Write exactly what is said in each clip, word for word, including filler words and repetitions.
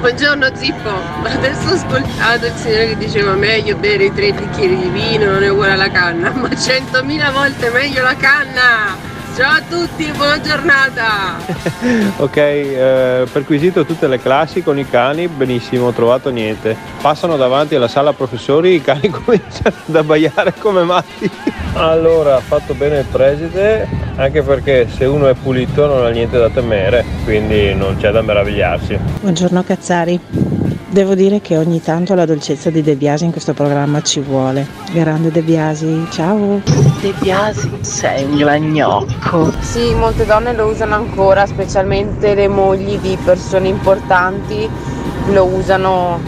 Buongiorno Zippo, adesso ho ascoltato il signore che diceva meglio bere tre bicchieri di vino non è uguale alla canna, ma centomila volte meglio la canna! Ciao a tutti, buona giornata! Ok, eh, perquisito tutte le classi con i cani, benissimo, ho trovato niente. Passano davanti alla sala professori, i cani cominciano ad abbaiare come matti. Allora, ha fatto bene il preside, anche perché se uno è pulito non ha niente da temere, quindi non c'è da meravigliarsi. Buongiorno Cazzari. Devo dire che ogni tanto la dolcezza di De Biasi in questo programma ci vuole. Grande De Biasi, ciao! De Biasi, sei un lagnocco! Sì, molte donne lo usano ancora, specialmente le mogli di persone importanti, lo usano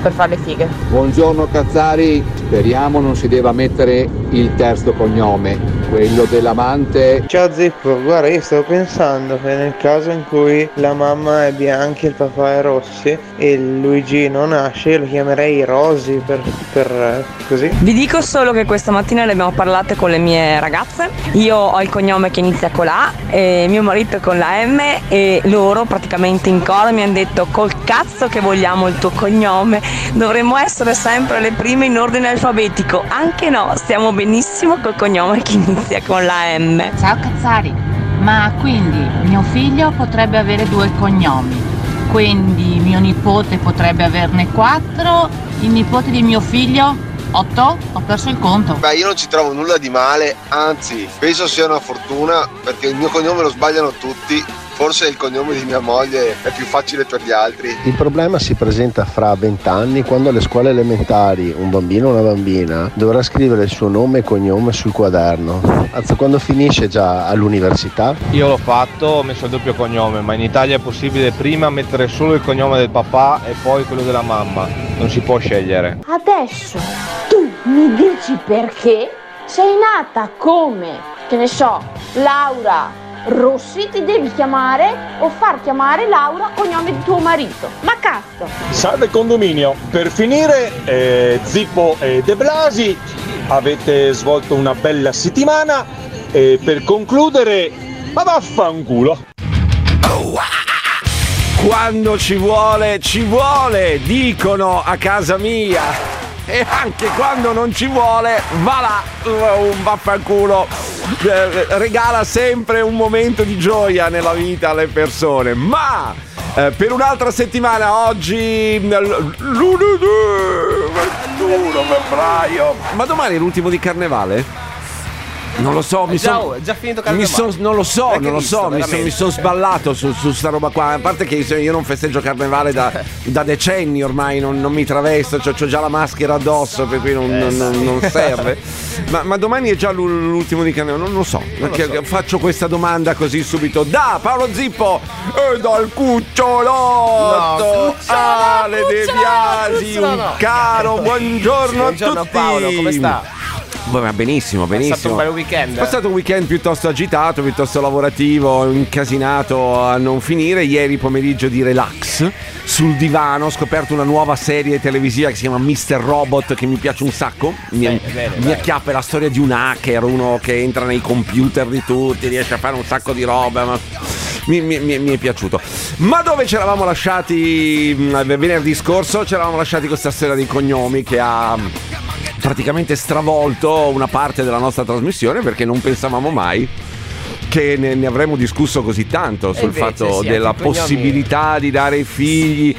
per fare le fighe. Buongiorno Cazzari, speriamo non si debba mettere il terzo cognome, quello dell'amante. Ciao Zippo, guarda, io stavo pensando che nel caso in cui la mamma è bianca e il papà è rossi e Luigino nasce, io lo chiamerei Rosy per, per così. Vi dico solo che questa mattina le abbiamo parlate con le mie ragazze, io ho il cognome che inizia con la A e mio marito con la M, e loro praticamente in coro mi hanno detto: col cazzo che vogliamo il tuo cognome, dovremmo essere sempre le prime in ordine alfabetico. Anche no, stiamo benissimo col cognome che inizia con la M. Ciao Cazzari, ma quindi mio figlio potrebbe avere due cognomi, quindi mio nipote potrebbe averne quattro, il nipote di mio figlio otto? Ho perso il conto. Beh, io non ci trovo nulla di male, anzi penso sia una fortuna, perché il mio cognome lo sbagliano tutti. Forse il cognome di mia moglie è più facile per gli altri. Il problema si presenta fra vent'anni, quando alle scuole elementari un bambino o una bambina dovrà scrivere il suo nome e cognome sul quaderno. Anzi, quando finisce già all'università. Io l'ho fatto, ho messo il doppio cognome, ma in Italia è possibile prima mettere solo il cognome del papà e poi quello della mamma. Non si può scegliere. Adesso tu mi dici perché sei nata come, che ne so, Laura Rossi, ti devi chiamare o far chiamare Laura, cognome di tuo marito. Ma cazzo! Salve Condominio, per finire, eh, Zippo e De Biasi, avete svolto una bella settimana e per concludere, ma vaffanculo! Quando ci vuole, ci vuole, dicono a casa mia, e anche quando non ci vuole, va là, un vaffanculo! Regala sempre un momento di gioia nella vita alle persone. Ma eh, per un'altra settimana, oggi lunedì ventuno febbraio, ma domani è l'ultimo di Carnevale? Non lo so, mi sono già, già finito Carnevale. Son, non lo so, perché non lo so, mi sono son sballato su, su sta roba qua. A parte che io non festeggio Carnevale da, da decenni ormai, non, non mi travesto, cioè, ho già la maschera addosso, per cui non, eh, non, sì. non serve. ma, ma domani è già l'ultimo di Carnevale, non lo so, non perché lo so. Faccio questa domanda così subito da Paolo Zippo e dal cucciolotto, no, Ale De Biasi, un caro buongiorno, buongiorno a tutti. Paolo, come sta? Va benissimo, benissimo. È stato un bel weekend. È stato un weekend piuttosto agitato, piuttosto lavorativo, incasinato a non finire. Ieri pomeriggio di relax sul divano, ho scoperto una nuova serie televisiva che si chiama mister Robot, che mi piace un sacco. Mi, bene, bene, mi acchiappa, è la storia di un hacker, uno che entra nei computer di tutti, riesce a fare un sacco di roba. Ma... Mi, mi, mi è piaciuto. Ma dove ci eravamo lasciati venerdì scorso? Ci eravamo lasciati questa storia dei cognomi che ha praticamente stravolto una parte della nostra trasmissione, perché non pensavamo mai che ne, ne avremmo discusso così tanto sul invece, fatto sì, della possibilità di dare ai figli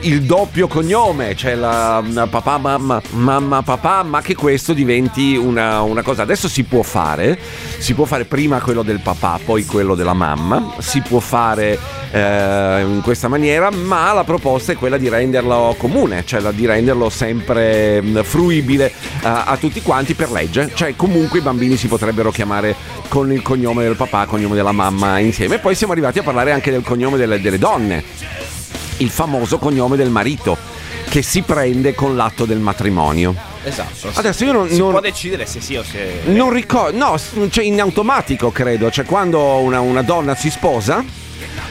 il doppio cognome, cioè la, la papà, mamma, mamma, papà, ma che questo diventi una, una cosa. Adesso si può fare, si può fare prima quello del papà, poi quello della mamma, si può fare eh, in questa maniera, ma la proposta è quella di renderlo comune, cioè la, di renderlo sempre mh, fruibile eh, a tutti quanti per legge, cioè comunque i bambini si potrebbero chiamare con il cognome del papà, cognome della mamma insieme. E poi siamo arrivati a parlare anche del cognome delle, delle donne, il famoso cognome del marito che si prende con l'atto del matrimonio. Esatto. Adesso io non, si non, può decidere se sì o se non ricordo, no, cioè in automatico credo, cioè quando una, una donna si sposa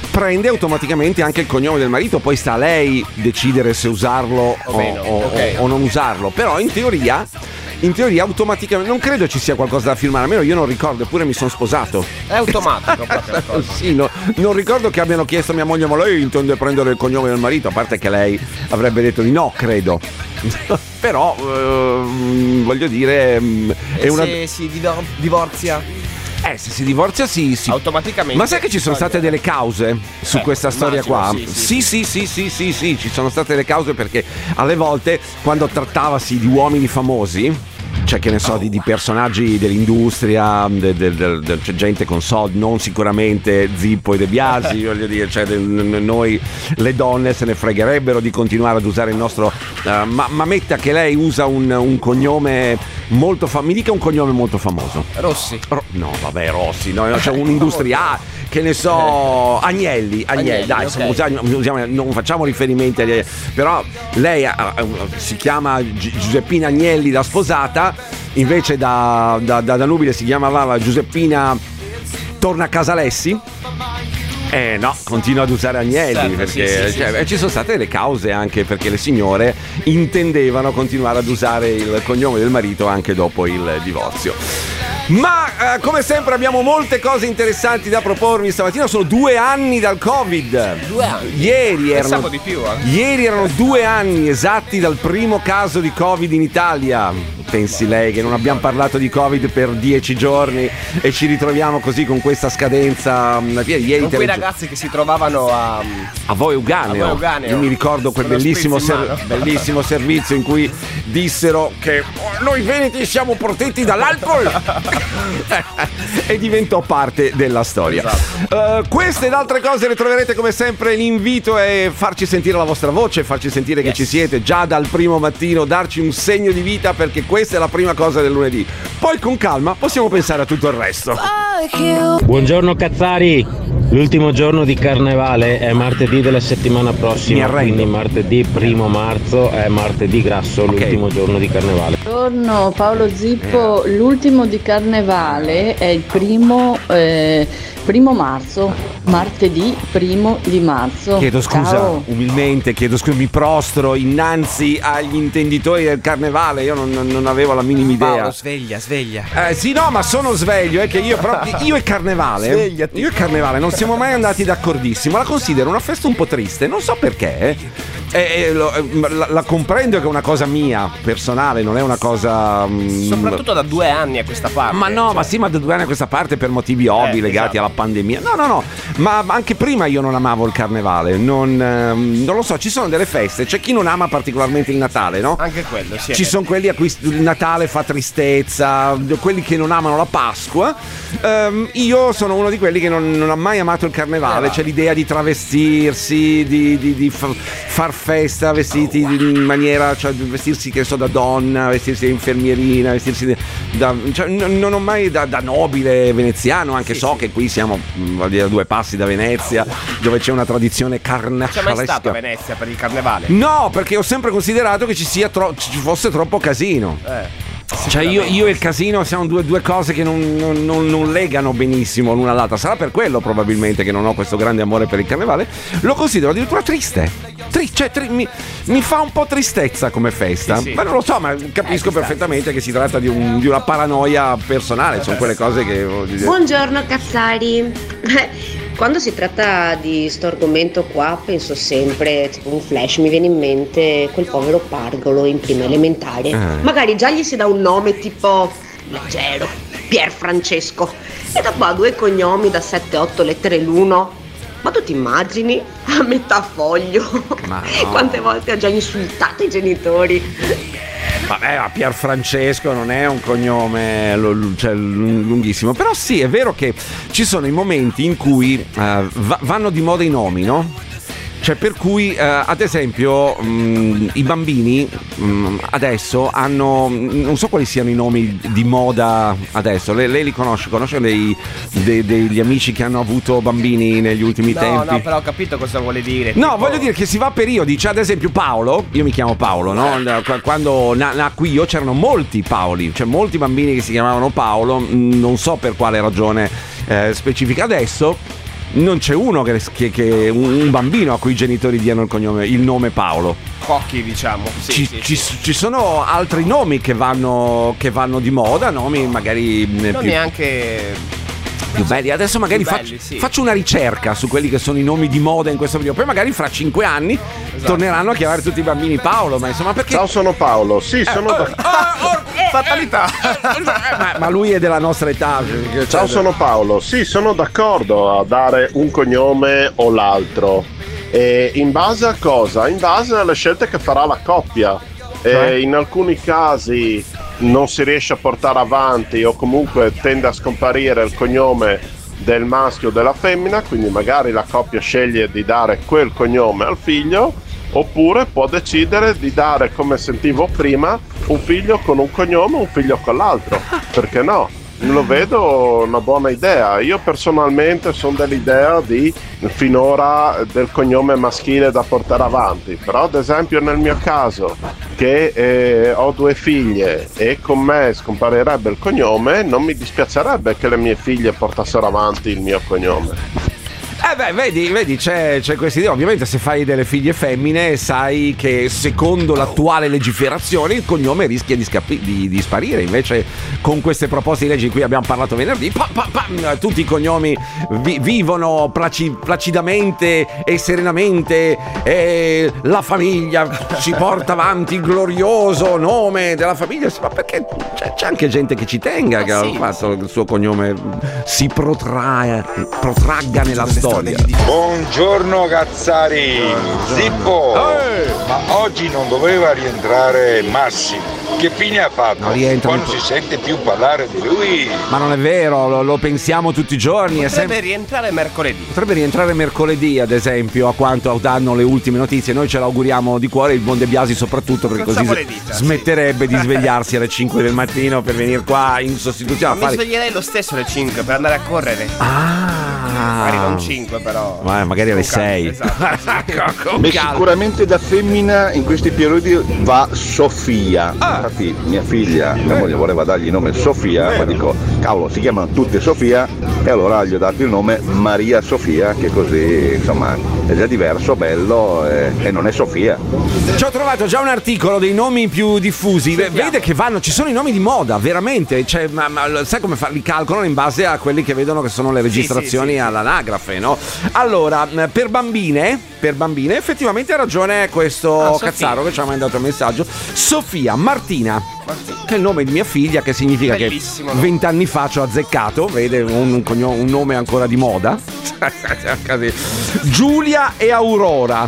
prende automaticamente anche il cognome del marito, poi sta a lei decidere se usarlo o, o, o, okay. o non usarlo, però in teoria in teoria automaticamente, non credo ci sia qualcosa da firmare, almeno io non ricordo, eppure mi sono sposato. È automatico proprio. Sì, no, non ricordo che abbiano chiesto a mia moglie, ma lei intende prendere il cognome del marito, a parte che lei avrebbe detto di no, credo. Però eh, voglio dire è e una... se si divor- divorzia. Eh, se si divorzia sì, sì. Automaticamente. Ma sai che ci sono state delle cause su eh, questa storia qua? Sì sì sì. Sì, sì, sì, sì, sì, sì, ci sono state le cause, perché alle volte quando trattavasi di uomini famosi, cioè che ne so, oh. di, di personaggi dell'industria, de, de, de, de, c'è gente con soldi, non sicuramente Zippo e De Biasi, voglio dire, cioè de, noi le donne se ne fregherebbero di continuare ad usare il nostro, uh, ma, ma metta che lei usa un, un cognome molto famoso, mi dica un cognome molto famoso. Rossi. Ro- no, vabbè, Rossi, no, c'è cioè un industriale. Che ne so, Agnelli, Agnelli, Agnelli dai, okay. usiamo, usiamo, non facciamo riferimenti agli, però lei ha, si chiama Giuseppina Agnelli da sposata, invece da, da, da nubile si chiamava Giuseppina Torna Casalessi. Eh no, continua ad usare Agnelli, certo, perché sì, sì, cioè, sì, sì. Ci sono state le cause anche perché le signore intendevano continuare ad usare il cognome del marito anche dopo il divorzio. Ma eh, come sempre abbiamo molte cose interessanti da proporvi stamattina. Sono due anni dal Covid. Due anni? Ieri erano, pensavo di più, eh. Ieri erano due anni esatti dal primo caso di Covid in Italia. Pensi lei che non abbiamo parlato di Covid per dieci giorni e ci ritroviamo così con questa scadenza? Ieri con quei ragazzi che si trovavano a a Voi Uganeo. A Voi Uganeo. Io mi ricordo quel bellissimo, ser- bellissimo servizio in cui dissero che noi veneti siamo protetti dall'alcol e diventò parte della storia. Esatto. Uh, queste ed altre cose le troverete come sempre. L'invito è farci sentire la vostra voce, farci sentire yes. che ci siete già dal primo mattino, darci un segno di vita, perché questa è la prima cosa del lunedì. Poi con calma possiamo pensare a tutto il resto. Buongiorno Cazzari. L'ultimo giorno di carnevale è martedì della settimana prossima, quindi martedì primo marzo è martedì grasso, okay. L'ultimo giorno di carnevale. Buongiorno Paolo Zippo, l'ultimo di carnevale è il primo eh, primo marzo, martedì primo di marzo. Chiedo scusa, ciao. Umilmente chiedo scusa, mi prostro innanzi agli intenditori del carnevale, io non, non avevo la minima idea. Paolo, sveglia, sveglia. Eh, sì, no, ma sono sveglio, è che io proprio, io e carnevale, svegliati. Io e carnevale non siamo mai andati d'accordissimo, la considero una festa un po' triste, non so perché. Eh, eh, lo, la, la comprendo che è una cosa mia personale, non è una cosa mh... soprattutto da due anni a questa parte, ma no, cioè... ma sì, ma da due anni a questa parte per motivi ovvi, eh, legati esatto. alla pandemia, no no no, ma anche prima io non amavo il carnevale, non, ehm, non lo so, ci sono delle feste, c'è chi non ama particolarmente il Natale, no? Anche quello sì, ci sono quelli a cui il Natale fa tristezza, quelli che non amano la Pasqua, ehm, io sono uno di quelli che non, non ha mai amato il carnevale, eh, c'è l'idea di travestirsi, di, di, di far, far festa, vestiti oh, wow. in maniera, cioè vestirsi che so da donna, vestirsi da infermierina, vestirsi da, cioè, n- non ho mai da, da nobile veneziano, anche sì, so sì. che qui siamo a due passi da Venezia, oh, wow. dove c'è una tradizione carnacciaresca. C'è mai stato a Venezia per il carnevale? No, perché ho sempre considerato che ci sia tro- ci fosse troppo casino. Eh. Cioè io, io e il casino siamo due, due cose che non, non, non, non legano benissimo l'una all'altra. Sarà per quello probabilmente che non ho questo grande amore per il carnevale. Lo considero addirittura triste. Tri, cioè, tri, mi, mi fa un po' tristezza come festa, sì, sì. ma non lo so, ma capisco eh, perfettamente che si tratta di, un, di una paranoia personale. Sono quelle cose che... Buongiorno Cazzari. Quando si tratta di sto argomento qua penso sempre, tipo un flash, mi viene in mente quel povero Pargolo in prima elementare. Ah. Magari già gli si dà un nome tipo Leggero, Pier Francesco, e dopo ha due cognomi da sette otto lettere l'uno. Ma tu ti immagini a metà foglio? Ma no. Quante volte ha già insultato i genitori? Vabbè, ma Pier Francesco non è un cognome lo, cioè, lunghissimo. Però sì, è vero che ci sono i momenti in cui uh, va- vanno di moda i nomi, no? Cioè per cui eh, ad esempio mh, i bambini mh, adesso hanno, non so quali siano i nomi di moda adesso, lei, lei li conosce, conosce dei, dei, degli amici che hanno avuto bambini negli ultimi no, tempi? No, no, però ho capito cosa vuole dire. No, tipo... voglio dire che si va a periodi, cioè ad esempio Paolo, io mi chiamo Paolo, no? Quando nacqui io c'erano molti Paoli, cioè molti bambini che si chiamavano Paolo, non so per quale ragione eh, specifica adesso. non c'è uno che, che, che un bambino a cui i genitori diano il cognome, il nome Paolo. Pochi, diciamo. Sì, ci, sì, ci, sì. ci sono altri nomi che vanno, che vanno di moda, nomi magari non più... neanche più belli. Adesso magari belli, faccio, sì. faccio una ricerca su quelli che sono i nomi di moda in questo video. Poi magari fra cinque anni esatto. torneranno a chiamare tutti i bambini Paolo. Ma insomma, perché? Ciao, sono Paolo. Sì, eh, sono. Oh, oh, oh, fatalità. Eh, eh, ma, ma lui è della nostra età. Cioè... Ciao, sono Paolo. Sì, sono d'accordo a dare un cognome o l'altro. E in base a cosa? In base alle scelte che farà la coppia. Cioè? E in alcuni casi non si riesce a portare avanti o comunque tende a scomparire il cognome del maschio o della femmina, quindi magari la coppia sceglie di dare quel cognome al figlio, oppure può decidere di dare, come sentivo prima, un figlio con un cognome e un figlio con l'altro. Perché no? Lo vedo una buona idea. Io personalmente sono dell'idea di finora del cognome maschile da portare avanti, però ad esempio nel mio caso che eh, ho due figlie e con me scomparirebbe il cognome, non mi dispiacerebbe che le mie figlie portassero avanti il mio cognome. Eh beh, vedi, vedi c'è, c'è questa idea. Ovviamente se fai delle figlie femmine sai che secondo l'attuale legiferazione il cognome rischia di, scapi- di, di sparire. Invece con queste proposte di legge di cui abbiamo parlato venerdì, pa, pa, pa, tutti i cognomi vi- vivono placi- placidamente e serenamente, e la famiglia ci porta avanti il glorioso nome della famiglia. Ma perché c'è, c'è anche gente che ci tenga, che ah, sì. fatto, il suo cognome si protrae, protragga nella storia. Buongiorno Cazzari. Zippo, ma oggi non doveva rientrare Massimo? Che fine ha fatto? No, rientra, quando si sente più parlare di lui. Ma non è vero, lo, lo pensiamo tutti i giorni. Potrebbe sem- rientrare mercoledì. Potrebbe rientrare mercoledì, ad esempio, a quanto danno le ultime notizie. Noi ce l'auguriamo di cuore, il buon De Biasi soprattutto, perché così dita, smetterebbe sì. di svegliarsi alle cinque del mattino per venire qua in sostituzione. Mi sveglierei lo stesso alle cinque per andare a correre. Ah, magari non cinque. Però ma magari alle sei. Esatto. Beh, sicuramente da femmina in questi periodi va Sofia. Ah. Infatti mia figlia, mia moglie voleva dargli il nome Sofia, eh. ma dico cavolo, si chiamano tutte Sofia, e allora gli ho dato il nome Maria Sofia, che così insomma è già diverso, bello, e, e non è Sofia. Ci ho trovato già un articolo dei nomi più diffusi. Sentiamo. Vede che vanno, ci sono i nomi di moda veramente, cioè, ma, ma, sai come fa, li calcolano in base a quelli che vedono che sono le registrazioni sì, sì, sì. all'anagrafe, no? Allora, per bambine, per bambine effettivamente ha ragione questo ah, cazzaro che ci ha mandato un messaggio. Sofia Martina, Martina, che è il nome di mia figlia, che significa bellissimo, che vent'anni no? fa ci ho azzeccato, vede un, un, cogno, un nome ancora di moda. Giulia e Aurora.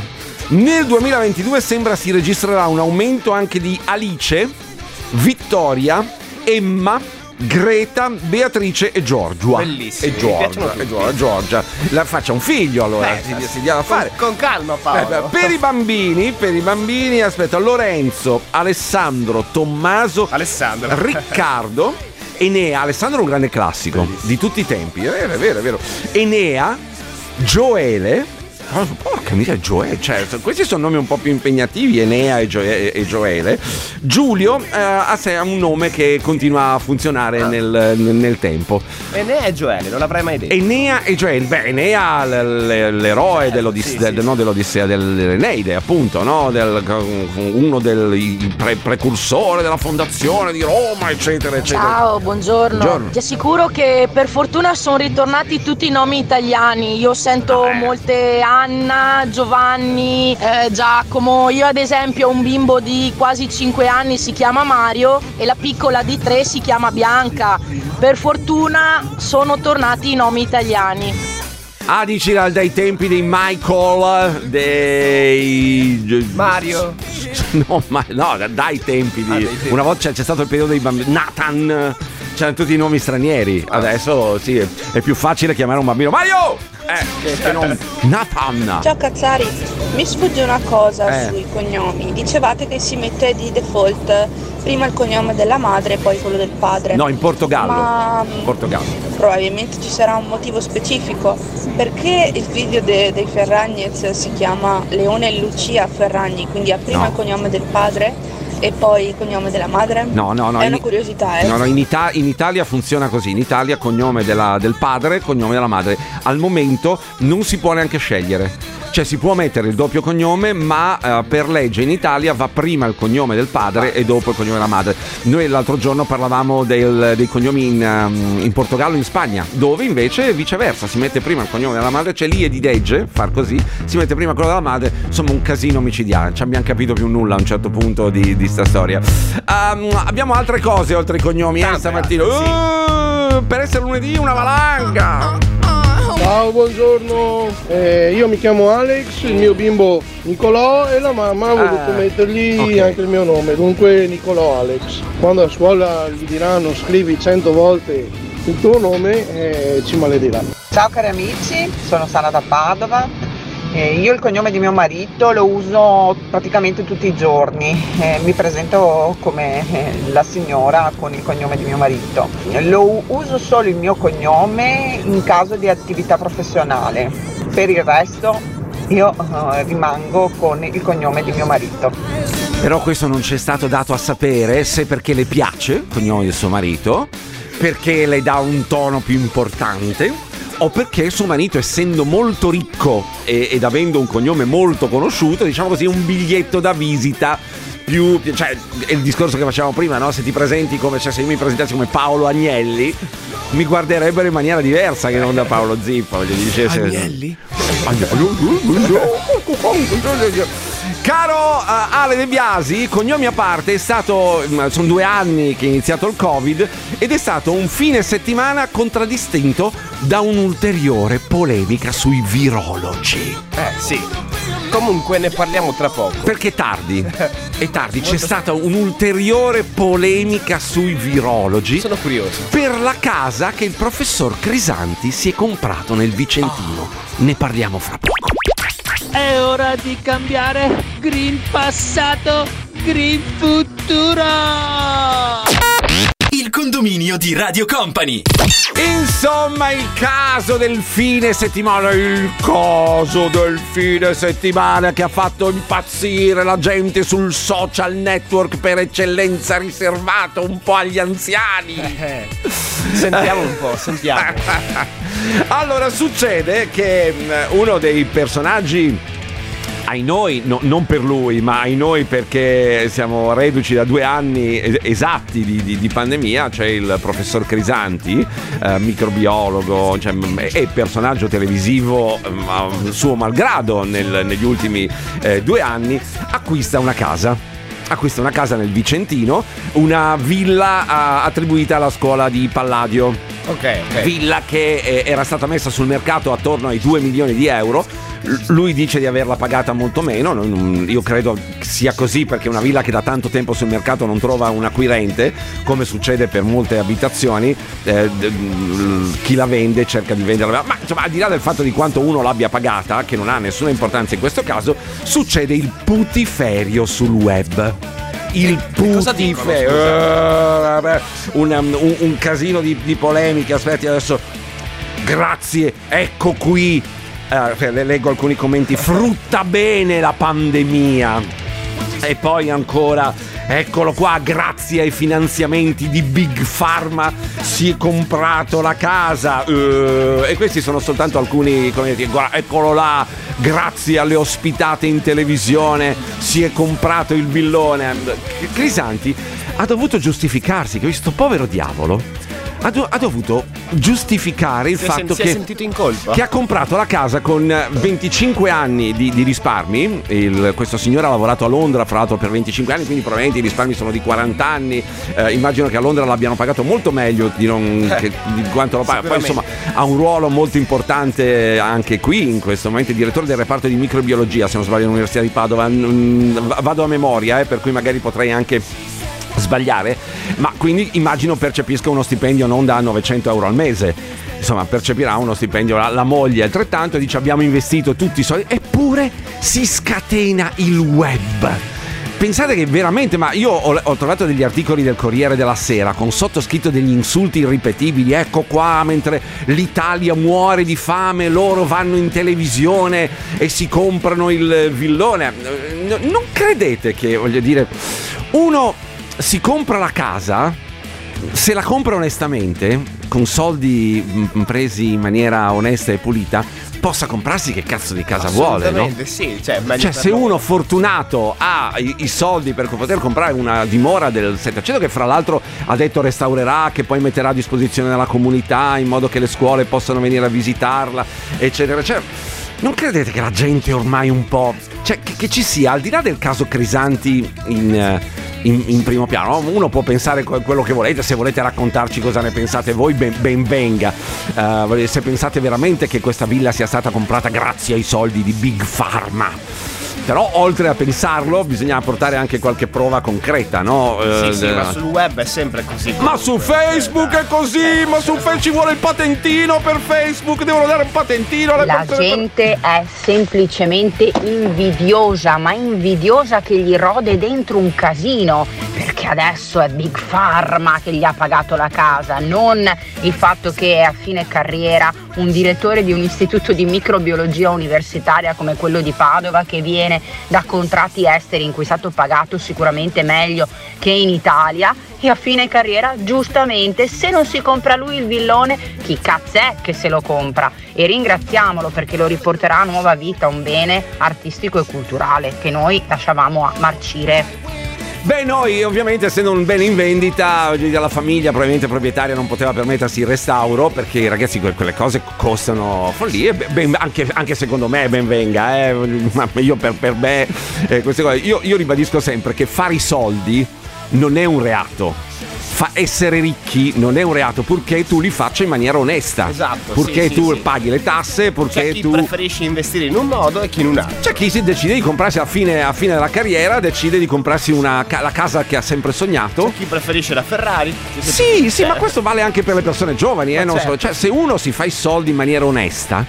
Nel duemilaventidue sembra si registrerà un aumento anche di Alice, Vittoria, Emma, Greta, Beatrice e Giorgia. Bellissimo. E Giorgia, e Giorgia, Giorgia. La faccia un figlio allora. Eh, si, si diamo a fare. Con, con calma Paolo. Eh, per i bambini, per i bambini, aspetta, Lorenzo, Alessandro, Tommaso, Alessandro, Riccardo, Enea. Alessandro è un grande classico. Bellissimo. Di tutti i tempi. È vero, è vero, è vero. Enea, Gioele. Porca miseria, Gioele, certo, questi sono nomi un po' più impegnativi, Enea e, Gio- e Gioele. Giulio eh, ha un nome che continua a funzionare ah. nel, nel tempo. Enea e Gioele, non l'avrei mai detto. Enea e Gioele, beh, Enea l- l- l'eroe eh, dell'Odissea, sì, del, sì. no, dell'Odissea, dell'Eneide, appunto, no? Del, uno del pre- precursore della fondazione di Roma, eccetera, eccetera. Ciao, buongiorno. buongiorno. Ti assicuro che per fortuna sono ritornati tutti i nomi italiani. Io sento ah, eh. molte Anna, Giovanni, eh, Giacomo. Io ad esempio ho un bimbo di quasi cinque anni, si chiama Mario, e la piccola di tre si chiama Bianca. Per fortuna sono tornati i nomi italiani. Ah, dici dai tempi dei Michael, dei Mario. No, ma no, dai tempi di... ah, dai tempi. Una volta c'è stato il periodo dei bambini Nathan. C'erano tutti i nomi stranieri. Adesso sì, è più facile chiamare un bambino Mario! Eh, che non... Nathan. Ciao Cazzari, mi sfugge una cosa eh. sui cognomi. Dicevate che si mette di default prima il cognome della madre e poi quello del padre. No, in Portogallo. Ma Portogallo. Probabilmente ci sarà un motivo specifico. Perché il figlio de- dei Ferragnez si chiama Leone e Lucia Ferragni, quindi ha prima no. il cognome del padre E poi il cognome della madre? No, no, no. È in... una curiosità, eh. No, no, in, Ita- in Italia funziona così. In Italia cognome della, del padre, cognome della madre. Al momento non si può neanche scegliere. Cioè si può mettere il doppio cognome, ma eh, per legge in Italia va prima il cognome del padre e dopo il cognome della madre. Noi l'altro giorno parlavamo del, dei cognomi in, in Portogallo e in Spagna, dove invece viceversa si mette prima il cognome della madre. Cioè lì è di legge far così, si mette prima quello della madre. Insomma un casino micidiale, ci abbiamo capito più nulla a un certo punto di, di sta storia. um, Abbiamo altre cose oltre i cognomi, eh, stamattina sì. uh, Per essere lunedì una valanga. Ciao, buongiorno, eh, io mi chiamo Alex, il mio bimbo Nicolò e la mamma ha voluto ah, mettergli okay. anche il mio nome, dunque Nicolò Alex. Quando a scuola gli diranno scrivi cento volte il tuo nome, eh, ci maledirà. Ciao cari amici, sono Sara da Padova, eh, io il cognome di mio marito lo uso praticamente tutti i giorni, eh, mi presento come la signora con il cognome di mio marito. Lo uso solo il mio cognome in caso di attività professionale, per il resto io uh, rimango con il cognome di mio marito. Però questo non c'è stato dato a sapere se perché le piace il cognome del suo marito, perché le dà un tono più importante, o perché suo marito, essendo molto ricco e, ed avendo un cognome molto conosciuto, diciamo così, un biglietto da visita più, cioè è il discorso che facevamo prima, no? Se ti presenti come, cioè se io mi presentassi come Paolo Agnelli, mi guarderebbero in maniera diversa che non da Paolo Zippo, gli dicesse Agnelli? Caro uh, Ale De Biasi, cognomi a parte, è stato, sono due anni che è iniziato il Covid ed è stato un fine settimana contraddistinto da un'ulteriore polemica sui virologi. Eh sì, comunque ne parliamo tra poco. Perché tardi, è tardi, c'è stata un'ulteriore polemica sui virologi. Sono curioso. Per la casa che il professor Crisanti si è comprato nel Vicentino, oh. Ne parliamo fra poco. È ora di cambiare green passato, green futuro. Il condominio di Radio Company. Insomma il caso del fine settimana, il caso del fine settimana che ha fatto impazzire la gente sul social network per eccellenza, riservato un po' agli anziani. Eh, sentiamo un po', sentiamo. Allora succede che uno dei personaggi, ai noi, no, non per lui, ma ai noi perché siamo reduci da due anni esatti di, di, di pandemia, cioè il professor Crisanti, eh, microbiologo e cioè, personaggio televisivo eh, suo malgrado nel, negli ultimi eh, due anni, acquista una casa. Acquista una casa nel Vicentino, una villa a, attribuita alla scuola di Palladio. Ok, ok. Villa che eh, era stata messa sul mercato attorno ai due milioni di euro. Lui dice di averla pagata molto meno, io credo sia così perché una villa che da tanto tempo sul mercato non trova un acquirente, come succede per molte abitazioni, eh, chi la vende cerca di venderla, ma insomma, al di là del fatto di quanto uno l'abbia pagata, che non ha nessuna importanza in questo caso, succede il putiferio sul web. Il putiferio, un, un, un casino di, di polemiche. Aspetti adesso, grazie, ecco qui. Uh, le leggo alcuni commenti. Frutta bene la pandemia. E poi ancora, eccolo qua, grazie ai finanziamenti di Big Pharma si è comprato la casa. uh, E questi sono soltanto alcuni commenti. Guarda, eccolo là, grazie alle ospitate in televisione si è comprato il villone. Crisanti ha dovuto giustificarsi, che questo povero diavolo Ha, do- ha dovuto giustificare il si fatto si che, è sentito in colpa. Che ha comprato la casa con venticinque anni di, di risparmi. Il, questo signore ha lavorato a Londra, fra l'altro, per venticinque anni, quindi probabilmente i risparmi sono di quaranta anni. Eh, immagino che a Londra l'abbiano pagato molto meglio di, non, che, di quanto lo paga. Poi, insomma, ha un ruolo molto importante anche qui in questo momento, direttore del reparto di microbiologia, se non sbaglio, all'Università di Padova. Vado a memoria, eh, per cui magari potrei anche sbagliare, ma quindi immagino percepisca uno stipendio non da novecento euro al mese, insomma percepirà uno stipendio la, la moglie altrettanto, e dice abbiamo investito tutti i soldi, eppure si scatena il web. Pensate che veramente, ma io ho, ho trovato degli articoli del Corriere della Sera con sottoscritto degli insulti irripetibili. Ecco qua, mentre l'Italia muore di fame, loro vanno in televisione e si comprano il villone. Non credete che, voglio dire, uno si compra la casa, se la compra onestamente, con soldi presi in maniera onesta e pulita, possa comprarsi che cazzo di casa vuole, no? Sì, cioè, cioè se uno fortunato ha i, i soldi per poter comprare una dimora del settecento, che fra l'altro ha detto restaurerà, che poi metterà a disposizione della comunità in modo che le scuole possano venire a visitarla, eccetera, eccetera. Non credete che la gente ormai un po'... Cioè, che, che ci sia, al di là del caso Crisanti in, in, in primo piano, uno può pensare quello che volete, se volete raccontarci cosa ne pensate voi, ben, ben venga. Uh, se pensate veramente che questa villa sia stata comprata grazie ai soldi di Big Pharma. Però, oltre a pensarlo, bisogna portare anche qualche prova concreta, no? Sì, eh, sì, ma sul web è sempre così. Ma su Facebook è così, ma su Facebook ci vuole il patentino per Facebook, devono dare un patentino alle persone. La gente è semplicemente invidiosa, ma invidiosa che gli rode dentro un casino, perché adesso è Big Pharma che gli ha pagato la casa, non il fatto che è a fine carriera un direttore di un istituto di microbiologia universitaria come quello di Padova, che viene da contratti esteri in cui è stato pagato sicuramente meglio che in Italia, e a fine carriera giustamente, se non si compra lui il villone, chi cazzo è che se lo compra? E ringraziamolo, perché lo riporterà a nuova vita, un bene artistico e culturale che noi lasciavamo a marcire. Beh, noi ovviamente, essendo un bene in vendita, la famiglia probabilmente proprietaria non poteva permettersi il restauro, perché ragazzi quelle cose costano follie, ben, anche, anche secondo me ben venga, eh. Ma io per, per me eh, queste cose, io, io ribadisco sempre che fare i soldi non è un reato. Fa essere ricchi non è un reato, purché tu li faccia in maniera onesta. Esatto. Purché sì, tu sì, paghi sì. le tasse, purché c'è chi tu preferisci investire in un modo e chi in un altro. C'è chi si decide di comprarsi a fine, a fine della carriera, decide di comprarsi una ca- la casa che ha sempre sognato. C'è chi preferisce la Ferrari. Sì, sì, certo. Ma questo vale anche per le persone giovani, eh, non certo. so. Cioè, se uno si fa i soldi in maniera onesta,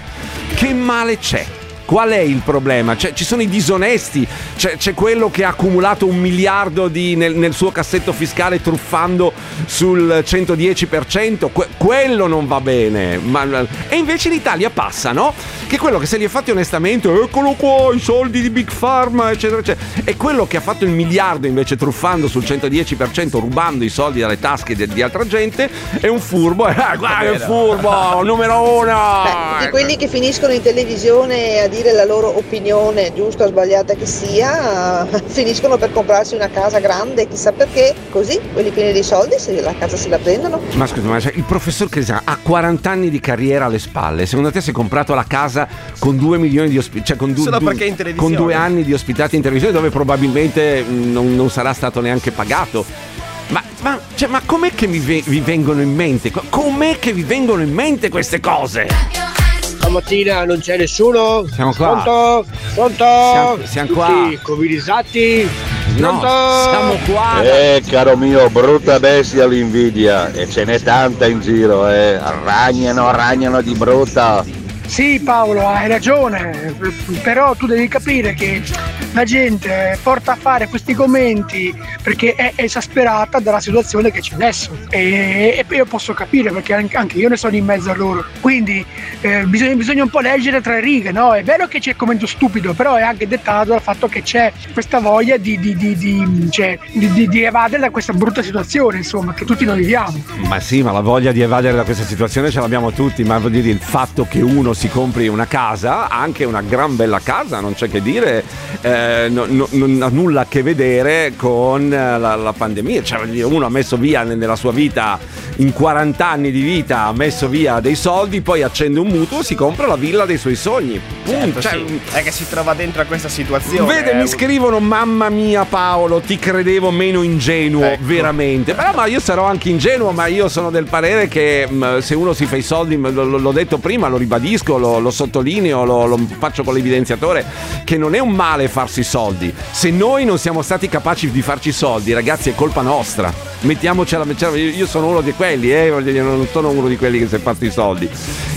che male c'è? Qual è il problema? Cioè, ci sono i disonesti, c'è, c'è quello che ha accumulato un miliardo di, nel, nel suo cassetto fiscale truffando sul centodieci per cento, que- quello non va bene. Ma, e invece in Italia passa, no? Che quello che se li ha fatti onestamente, eccolo qua, i soldi di Big Pharma, eccetera, eccetera. E quello che ha fatto il miliardo invece truffando sul centodieci per cento, rubando i soldi dalle tasche di, di altra gente, è un furbo. Ah, guarda che furbo, numero uno! Beh, di quelli che finiscono in televisione a dire la loro opinione, giusta o sbagliata che sia, finiscono per comprarsi una casa grande, chissà perché, così quelli pieni di soldi se la casa se la prendono. Ma scusa, ma il professor Crisanti ha quarant'anni di carriera alle spalle, secondo te si è comprato la casa con due milioni di ospitati, cioè con, du- du- con due anni di ospitati in televisione, dove probabilmente non, non sarà stato neanche pagato? Ma, ma, cioè, ma com'è che vi, vi vengono in mente? Com'è che vi vengono in mente queste cose? Stamattina non c'è nessuno? Siamo qua. Pronto? Pronto? Siamo, siamo qua. Tutti covidizzati? Pronto? No, siamo qua. Eh, caro mio, brutta bestia l'invidia. E ce n'è tanta in giro, eh. Ragnano, ragnano di brutta. Sì, Paolo, hai ragione. Però tu devi capire che la gente porta a fare questi commenti perché è esasperata dalla situazione che c'è adesso, e, e io posso capire, perché anche io ne sono in mezzo a loro, quindi eh, bisogna, bisogna un po' leggere tra le righe, no? È vero che c'è il commento stupido, però è anche dettato dal fatto che c'è questa voglia di, di, di, di, cioè, di, di, di evadere da questa brutta situazione, insomma, che tutti noi viviamo. Ma sì, ma la voglia di evadere da questa situazione ce l'abbiamo tutti, ma voglio dire, il fatto che uno si compri una casa, anche una gran bella casa, non c'è che dire, eh, no, no, non ha nulla a che vedere con la, la pandemia. Cioè, uno ha messo via nella sua vita, in quarant'anni di vita ha messo via dei soldi, poi accende un mutuo, si compra la villa dei suoi sogni. Certo, cioè, sì. È che si trova dentro a questa situazione. Vede, eh. mi scrivono: mamma mia Paolo, ti credevo meno ingenuo, ecco. Veramente. Però ma io sarò anche ingenuo, ma io sono del parere che mh, se uno si fa i soldi, mh, l- l'ho detto prima, lo ribadisco, Lo, lo sottolineo, lo, lo faccio con l'evidenziatore, che non è un male farsi soldi. Se noi non siamo stati capaci di farci soldi, ragazzi, è colpa nostra. Mettiamocela, io sono uno di quelli, eh, non sono uno di quelli che si è fatto i soldi.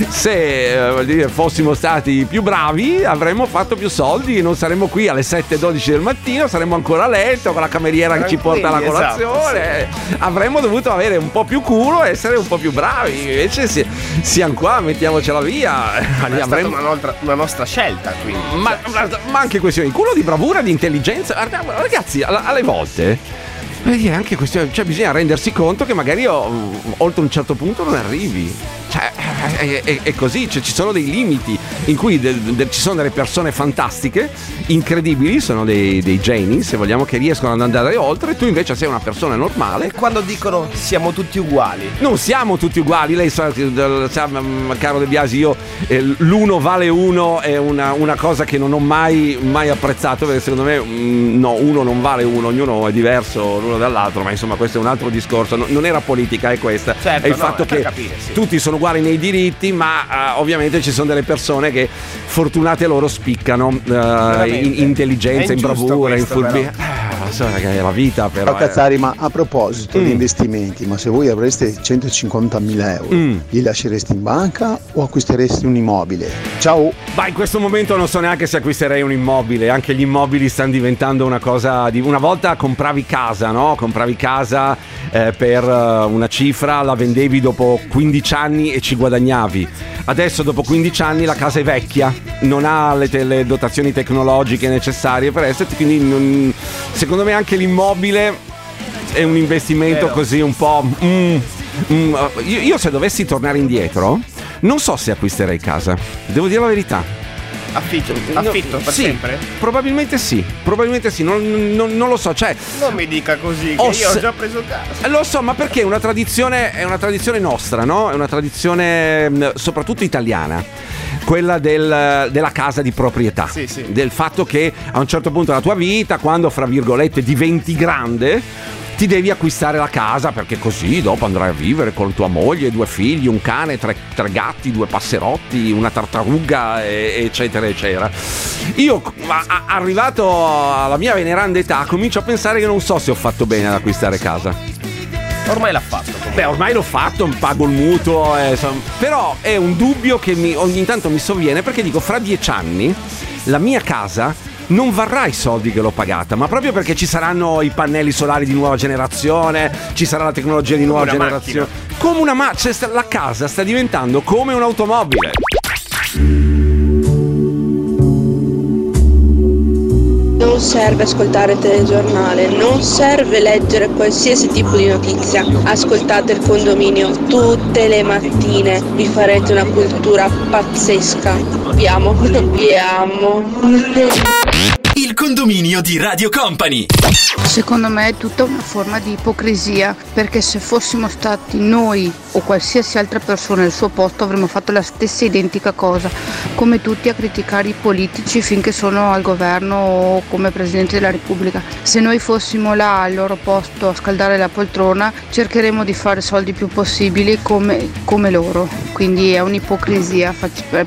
Se eh, dire, fossimo stati più bravi, avremmo fatto più soldi e non saremmo qui alle sette e dodici del mattino, saremmo ancora a letto con la cameriera che ci porta la colazione. Esatto, sì. Avremmo dovuto avere un po' più culo e essere un po' più bravi. Invece si, siamo qua, mettiamocela via. Ma è stata una, nostra, una nostra scelta, quindi. Ma, ma anche questione di culo, di bravura, di intelligenza. Ragazzi, alle volte Vedi, è anche questione, cioè bisogna rendersi conto che magari io, oltre un certo punto non arrivi, cioè è, è, è così, cioè, ci sono dei limiti in cui de, de, ci sono delle persone fantastiche, incredibili, sono dei, dei geni, se vogliamo, che riescono ad andare oltre, tu invece sei una persona normale. E quando dicono siamo tutti uguali, non siamo tutti uguali. Lei sa, sa caro De Biasi, io eh, l'uno vale uno è una, una cosa che non ho mai, mai apprezzato, perché secondo me mh, no, uno non vale uno, ognuno è diverso l'uno dall'altro, ma insomma questo è un altro discorso, no, non era politica, è questa, certo, è il no, fatto è che capire, sì. Tutti sono uguali nei diritti, ma uh, ovviamente ci sono delle persone che, fortunate loro, spiccano uh, in intelligenza, in bravura, questo, in furbia, ah, so, è la vita però. Ma, Cazzari, eh. ma a proposito mm. di investimenti, ma se voi avreste centocinquantamila euro mm. li lascereste in banca o acquistereste un immobile? Ciao. Ma in questo momento non so neanche se acquisterei un immobile, anche gli immobili stanno diventando una cosa di... una volta compravi casa, no? Compravi casa eh, per uh, una cifra, la vendevi dopo quindici anni e ci guadagnavi. Adesso dopo quindici anni la casa è vecchia, non ha le, te- le dotazioni tecnologiche necessarie per esserti, quindi non... secondo me anche l'immobile è un investimento Vero. così un po'... Mm, mm, io, io se dovessi tornare indietro non so se acquisterei casa, devo dire la verità. Affitto, affitto no, per sì, sempre? Probabilmente sì, probabilmente sì, non, non, non lo so, cioè. Non mi dica così, che ho io ho già preso casa. Lo so, ma perché è una tradizione, è una tradizione nostra, no? È una tradizione soprattutto italiana, quella del, della casa di proprietà, sì, sì. Del fatto che a un certo punto della tua vita, quando fra virgolette diventi grande, ti devi acquistare la casa, perché così dopo andrai a vivere con tua moglie, due figli, un cane, tre, tre gatti, due passerotti, una tartaruga, e, eccetera eccetera. Io a, arrivato alla mia veneranda età comincio a pensare che non so se ho fatto bene ad acquistare casa. Ormai l'ha fatto comunque. Beh, ormai l'ho fatto, pago il mutuo, eh, però è un dubbio che mi, ogni tanto mi sovviene, perché dico fra dieci anni la mia casa non varrà i soldi che l'ho pagata, ma proprio perché ci saranno i pannelli solari di nuova generazione, ci sarà la tecnologia di nuova generazione. Macchina. Come una macchina, cioè, la casa sta diventando come un'automobile. Non serve ascoltare il telegiornale, non serve leggere qualsiasi tipo di notizia. Ascoltate il Condominio tutte le mattine, vi farete una cultura pazzesca. Vi amo, vi amo. Il Condominio di Radio Company. Secondo me è tutta una forma di ipocrisia, perché se fossimo stati noi o qualsiasi altra persona al suo posto avremmo fatto la stessa identica cosa, come tutti a criticare i politici finché sono al governo o come Presidente della Repubblica. Se noi fossimo là al loro posto a scaldare la poltrona, cercheremo di fare soldi più possibili come, come loro, quindi è un'ipocrisia,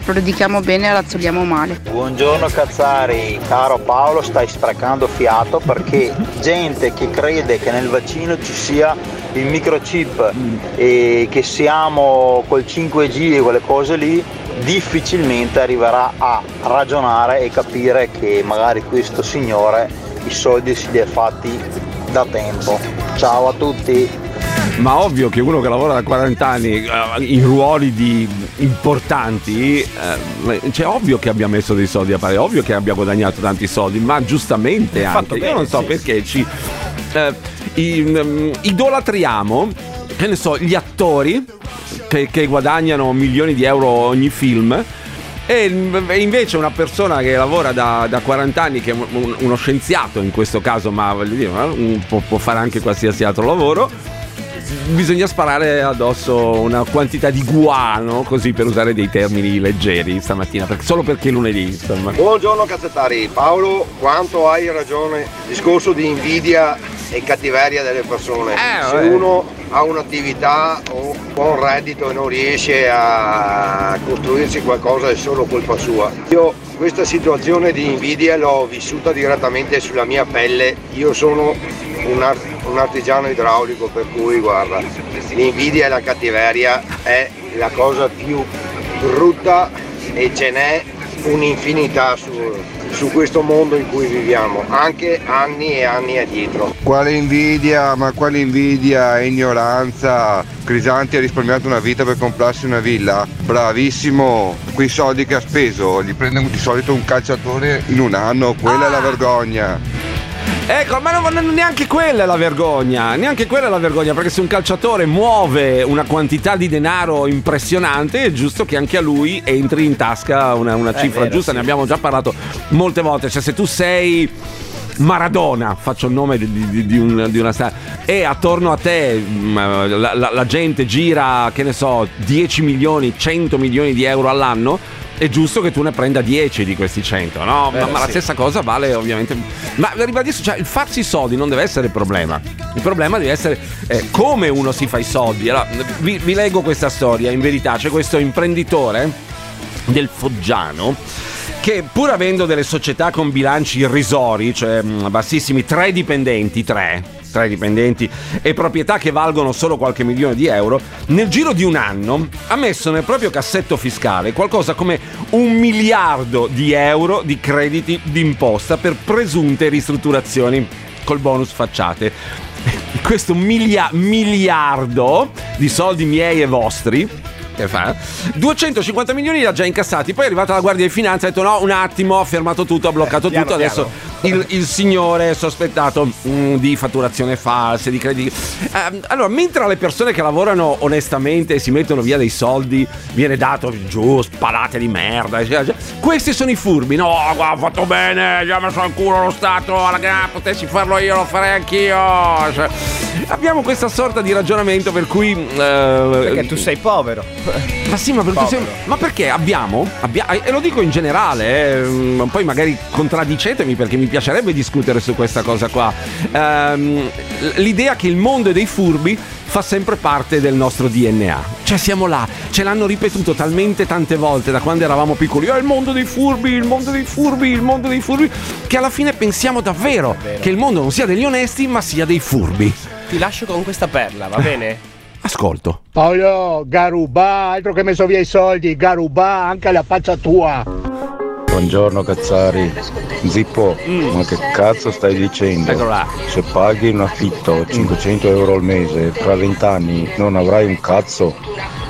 predichiamo bene e razzoliamo male. Buongiorno Cazzari, caro Paolo. Paolo, stai sprecando fiato, perché gente che crede che nel vaccino ci sia il microchip e che siamo col cinque G e quelle cose lì, difficilmente arriverà a ragionare e capire che magari questo signore i soldi si li ha fatti da tempo. Ciao a tutti! Ma ovvio che uno che lavora da quaranta anni uh, in ruoli di importanti, uh, cioè ovvio che abbia messo dei soldi a fare, ovvio che abbia guadagnato tanti soldi, ma giustamente anche. Fatto bene, io non so sì, perché ci uh, i, um, idolatriamo, che ne so, gli attori che, che guadagnano milioni di euro ogni film. E invece una persona che lavora da, da quaranta anni, che è un, uno scienziato in questo caso, ma voglio dire, un, può, può fare anche qualsiasi altro lavoro, bisogna sparare addosso una quantità di guano, così per usare dei termini leggeri stamattina, perché, solo perché è lunedì, insomma. Buongiorno Cazzettari. Paolo, quanto hai ragione, discorso di invidia e cattiveria delle persone. Eh, se uno ha un'attività o un buon reddito e non riesce a costruirsi qualcosa, è solo colpa sua. Io questa situazione di invidia l'ho vissuta direttamente sulla mia pelle. Io sono un, art- un artigiano idraulico, per cui guarda, l'invidia e la cattiveria è la cosa più brutta, e ce n'è un'infinità su, su questo mondo in cui viviamo, anche anni e anni addietro. Quale invidia, ma quale invidia e ignoranza. Crisanti ha risparmiato una vita per comprarsi una villa, bravissimo, quei soldi che ha speso li prende di solito un calciatore in un anno, quella ah. è la vergogna. Ecco, ma non, neanche quella è la vergogna, neanche quella è la vergogna, perché se un calciatore muove una quantità di denaro impressionante, è giusto che anche a lui entri in tasca una, una cifra vero, giusta, sì. Ne abbiamo già parlato molte volte, cioè se tu sei Maradona, faccio il nome di, di, di, un, di una star, e attorno a te la, la, la gente gira, che ne so, dieci milioni, cento milioni di euro all'anno, è giusto che tu ne prenda dieci di questi cento, no? Eh, ma, ma sì. La stessa cosa vale ovviamente. Ma ribadisco, cioè, il farsi i soldi non deve essere il problema. Il problema deve essere eh, come uno si fa i soldi. Allora, vi, vi leggo questa storia, in verità. C'è questo imprenditore del Foggiano che, pur avendo delle società con bilanci irrisori, cioè bassissimi, tre dipendenti, tre, tre dipendenti e proprietà che valgono solo qualche milione di euro, nel giro di un anno ha messo nel proprio cassetto fiscale qualcosa come un miliardo di euro di crediti d'imposta per presunte ristrutturazioni col bonus facciate. Questo milia- miliardo di soldi miei e vostri che fa? duecentocinquanta milioni li ha già incassati, poi è arrivata la Guardia di Finanza, ha detto no, un attimo, ha fermato tutto, ha bloccato eh, piano, tutto, piano. Adesso il, il signore è sospettato mh, di fatturazione falsa, di crediti. Eh, allora, mentre le persone che lavorano onestamente e si mettono via dei soldi, viene dato giù, spalate di merda, eccetera, questi sono i furbi, no, guarda, ho fatto bene, già messo al culo lo Stato, alla gran, potessi farlo io, lo farei anch'io. Cioè, abbiamo questa sorta di ragionamento per cui... Eh, perché tu sei povero. Ma sì, ma perché, sei, ma perché abbiamo, abbia, e lo dico in generale, eh, poi magari contraddicetemi perché mi piacerebbe discutere su questa cosa qua, ehm, l'idea che il mondo dei furbi fa sempre parte del nostro D N A, cioè siamo là, ce l'hanno ripetuto talmente tante volte da quando eravamo piccoli, oh, il mondo dei furbi, il mondo dei furbi, il mondo dei furbi, che alla fine pensiamo davvero che il mondo non sia degli onesti ma sia dei furbi. Ti lascio con questa perla, va bene? Ascolto. Paolo, Garubà, altro che messo via i soldi, Garubà, anche la faccia tua. Buongiorno Cazzari. Zippo, mm. ma che cazzo stai dicendo? Se paghi un affitto cinquecento euro al mese, tra vent'anni non avrai un cazzo.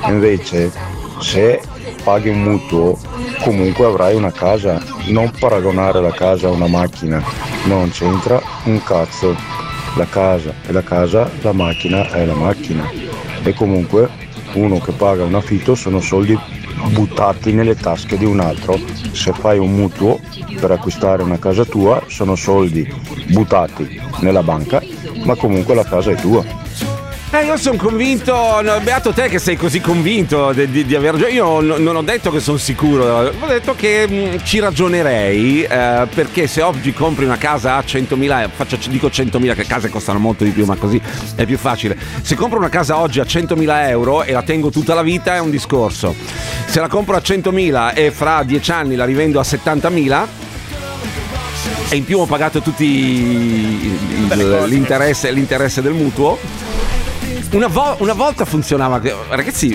Invece, se paghi un mutuo, comunque avrai una casa. Non paragonare la casa a una macchina. Non c'entra un cazzo. La casa è la casa, la macchina è la macchina. E comunque uno che paga un affitto sono soldi buttati nelle tasche di un altro. Se fai un mutuo per acquistare una casa tua sono soldi buttati nella banca, ma comunque la casa è tua. Eh, io sono convinto, no, beato te che sei così convinto di, di, di aver ragione. Io no, non ho detto che sono sicuro, ho detto che mh, ci ragionerei, eh, perché se oggi compri una casa a centomila, faccio, dico centomila che case costano molto di più ma così è più facile, se compro una casa oggi a centomila euro e la tengo tutta la vita è un discorso, se la compro a centomila e fra dieci anni la rivendo a settantamila e in più ho pagato tutti il, l'interesse, l'interesse del mutuo. Una, vo- una volta funzionava, ragazzi,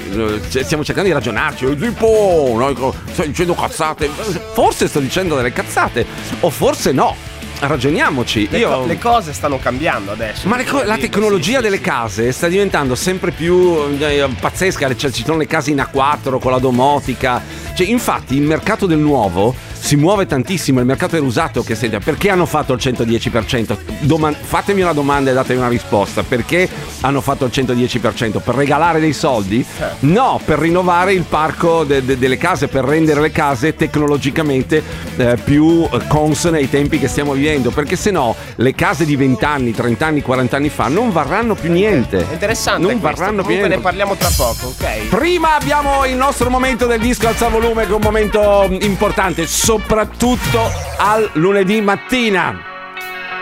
stiamo cercando di ragionarci. Tipo, no, sto dicendo cazzate. Forse sto dicendo delle cazzate, o forse no. Ragioniamoci. Le, Io... co- le cose stanno cambiando adesso. Ma le co- la tecnologia sì, delle sì, case sì. sta diventando sempre più eh, pazzesca. Cioè, ci sono le case in A quattro con la domotica. Cioè, infatti, il mercato del nuovo si muove tantissimo, il mercato dell'usato che sente. Perché hanno fatto il centodieci per cento? Doma- fatemi una domanda e datemi una risposta. Perché hanno fatto il centodieci per cento? Per regalare dei soldi? No, per rinnovare il parco de- de- delle case, per rendere le case tecnologicamente eh, più consone ai tempi che stiamo vivendo. Perché se no le case di vent'anni, trent'anni, quarant'anni fa non varranno più niente. È interessante, non varranno più niente. Ne parliamo tra poco, ok? Prima abbiamo il nostro momento del disco alza volume, che è un momento importante soprattutto al lunedì mattina.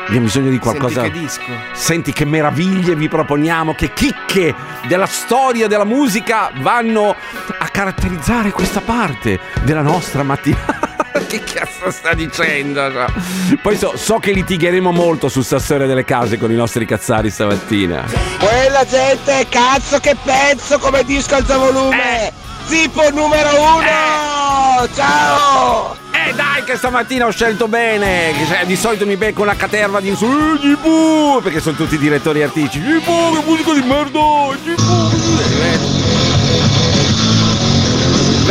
Abbiamo bisogno di qualcosa. Senti che disco. Senti che meraviglie vi proponiamo, che chicche della storia della musica vanno a caratterizzare questa parte della nostra mattina. Che cazzo sta dicendo? No. Poi so, so che litigheremo molto su sta storia delle case con i nostri cazzari stamattina. Quella gente, cazzo che pezzo come disco alzavolume. Eh. Zippo numero uno. Eh. Ciao. Eh dai che stamattina ho scelto bene. Di solito mi becco una caterva di insulti, perché sono tutti direttori artistici. Zippo, che musica di merda. Zippo.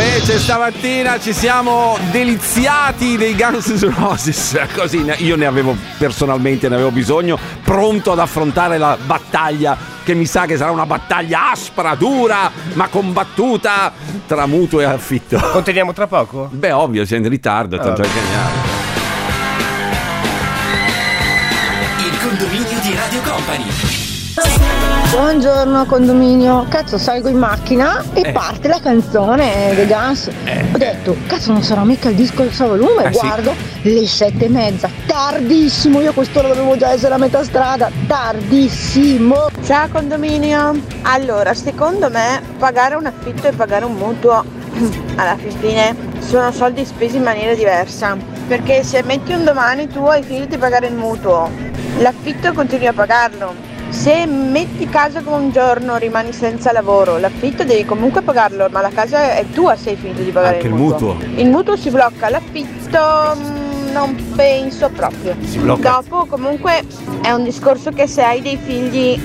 Invece stamattina ci siamo deliziati dei Guns N' Roses. Così io ne avevo personalmente ne avevo bisogno, pronto ad affrontare la battaglia che mi sa che sarà una battaglia aspra, dura, ma combattuta tra mutuo e affitto. Continuiamo tra poco? Beh, ovvio, siamo in ritardo, ah, tanto è geniale. Il condominio di Radio Company. Buongiorno condominio. Cazzo, salgo in macchina e eh. parte la canzone dei Guns. Eh. Ho detto, cazzo, non sarà mica il disco al suo volume. Ah, guardo, sì. Le sette e mezza. Tardissimo, io quest'ora dovevo già essere a metà strada. Tardissimo. Ciao condominio. Allora, secondo me pagare un affitto e pagare un mutuo alla fine sono soldi spesi in maniera diversa. Perché se metti un domani tu hai finito di pagare il mutuo, l'affitto continui a pagarlo. Se metti caso che un giorno rimani senza lavoro, l'affitto devi comunque pagarlo, ma la casa è tua se hai finito di pagare anche il mutuo. Il mutuo, il mutuo si blocca, l'affitto non penso proprio. Dopo comunque è un discorso che se hai dei figli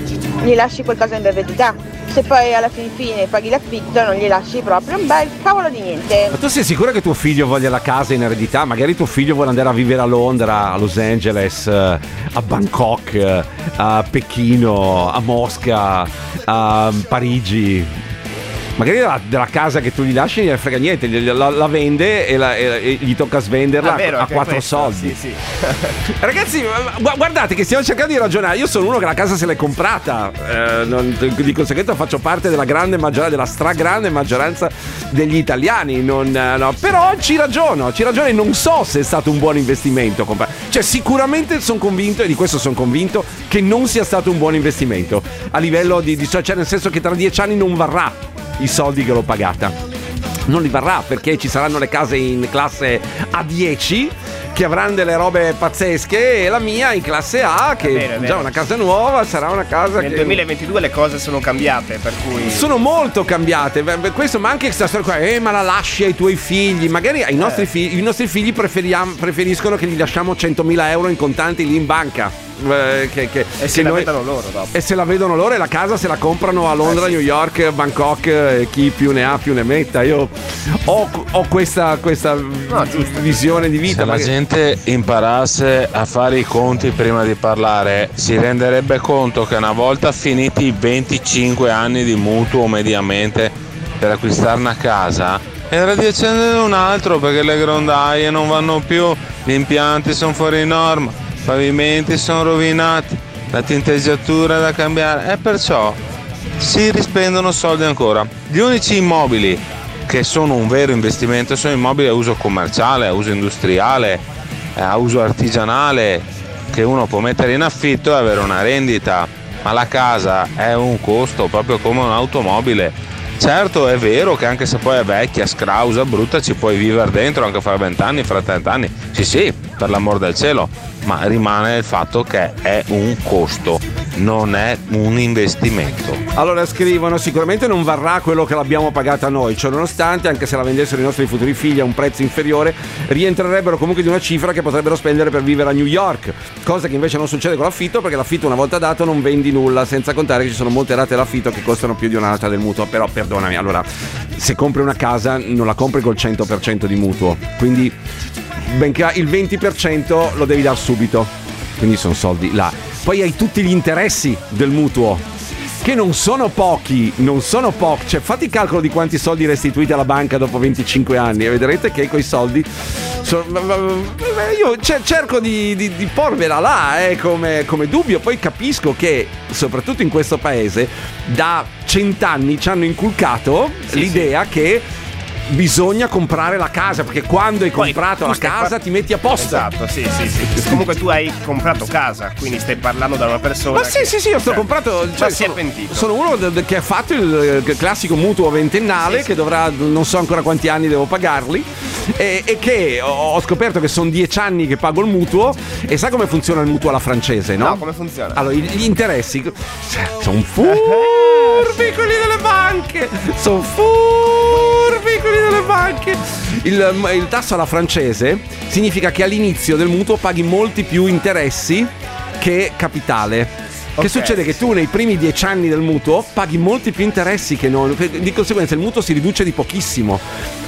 gli lasci qualcosa in eredità. Se poi alla fin fine paghi l'affitto non gli lasci proprio un bel cavolo di niente. Ma tu sei sicura che tuo figlio voglia la casa in eredità? Magari tuo figlio vuole andare a vivere a Londra, a Los Angeles, a Bangkok, a Pechino, a Mosca, a Parigi. Magari della, della casa che tu gli lasci non frega niente, la, la vende e, la, e gli tocca svenderla ah, vero, a quattro questo, soldi. Sì, sì. Ragazzi, guardate che stiamo cercando di ragionare. Io sono uno che la casa se l'è comprata, eh, non, di conseguenza faccio parte della grande maggioranza, della stragrande maggioranza degli italiani. Non, no. Però ci ragiono, ci ragiono e non so se è stato un buon investimento. Compa- cioè, sicuramente sono convinto, e di questo sono convinto, che non sia stato un buon investimento. A livello di, di cioè, nel senso che tra dieci anni non varrà i soldi che l'ho pagata, non li varrà, perché ci saranno le case in classe A dieci che avranno delle robe pazzesche e la mia in classe A che è vero, è vero. Già una casa nuova sarà una casa nel che... duemilaventidue le cose sono cambiate, per cui sono molto cambiate questo, ma anche questa storia qua, eh ma la lasci ai tuoi figli, magari ai nostri eh. figli, i nostri figli preferiam- preferiscono che gli lasciamo centomila euro in contanti lì in banca. Che, che, e che se noi... la vedono loro dopo. E se la vedono loro e la casa se la comprano a Londra, eh sì. New York, Bangkok, eh, chi più ne ha più ne metta. Io ho, ho questa, questa no, visione di vita. Se magari... la gente imparasse a fare i conti prima di parlare, si renderebbe conto che una volta finiti i venticinque anni di mutuo mediamente per acquistare una casa, era di accendere un altro, perché le grondaie non vanno più, gli impianti sono fuori norma, i pavimenti sono rovinati, la tinteggiatura è da cambiare e perciò si rispendono soldi ancora. Gli unici immobili che sono un vero investimento sono immobili a uso commerciale, a uso industriale, a uso artigianale, che uno può mettere in affitto e avere una rendita, ma la casa è un costo proprio come un'automobile. Certo è vero che anche se poi è vecchia, scrausa, brutta, ci puoi vivere dentro anche fra vent'anni, fra trent'anni, sì sì, per l'amor del cielo, ma rimane il fatto che è un costo, non è un investimento. Allora scrivono, sicuramente non varrà quello che l'abbiamo pagata noi, cioè nonostante anche se la vendessero i nostri futuri figli a un prezzo inferiore, rientrerebbero comunque di una cifra che potrebbero spendere per vivere a New York, cosa che invece non succede con l'affitto, perché l'affitto una volta dato non vendi nulla, senza contare che ci sono molte rate d'affitto che costano più di una rata del mutuo. Però perdonami, allora se compri una casa non la compri col cento per cento di mutuo, quindi benché il venti per cento lo devi dar subito, quindi sono soldi là. Poi hai tutti gli interessi del mutuo, che non sono pochi, non sono pochi, cioè fate il calcolo di quanti soldi restituite alla banca dopo venticinque anni e vedrete che quei soldi sono... Io cerco di, di, di porvela là, eh, come, come dubbio. Poi capisco che soprattutto in questo paese da cent'anni ci hanno inculcato sì, l'idea sì. che bisogna comprare la casa, perché quando hai poi comprato la casa par- ti metti a posto. Esatto, sì, sì, sì. Comunque tu hai comprato casa, quindi stai parlando da una persona. Ma che... sì, sì, sì, io sto cioè, comprato. Cioè, si sono, è pentito. Sono uno de- che ha fatto il, il classico mutuo ventennale, sì, sì. che dovrà, non so ancora quanti anni devo pagarli. E, e che ho, ho scoperto che sono dieci anni che pago il mutuo. E sai come funziona il mutuo alla francese, no? No, come funziona? Allora, gli interessi sono furbi quelli delle banche, sono furbi quelli delle banche. Il, il tasso alla francese significa che all'inizio del mutuo paghi molti più interessi che capitale. okay. Che succede che tu nei primi dieci anni del mutuo paghi molti più interessi che non, di conseguenza il mutuo si riduce di pochissimo.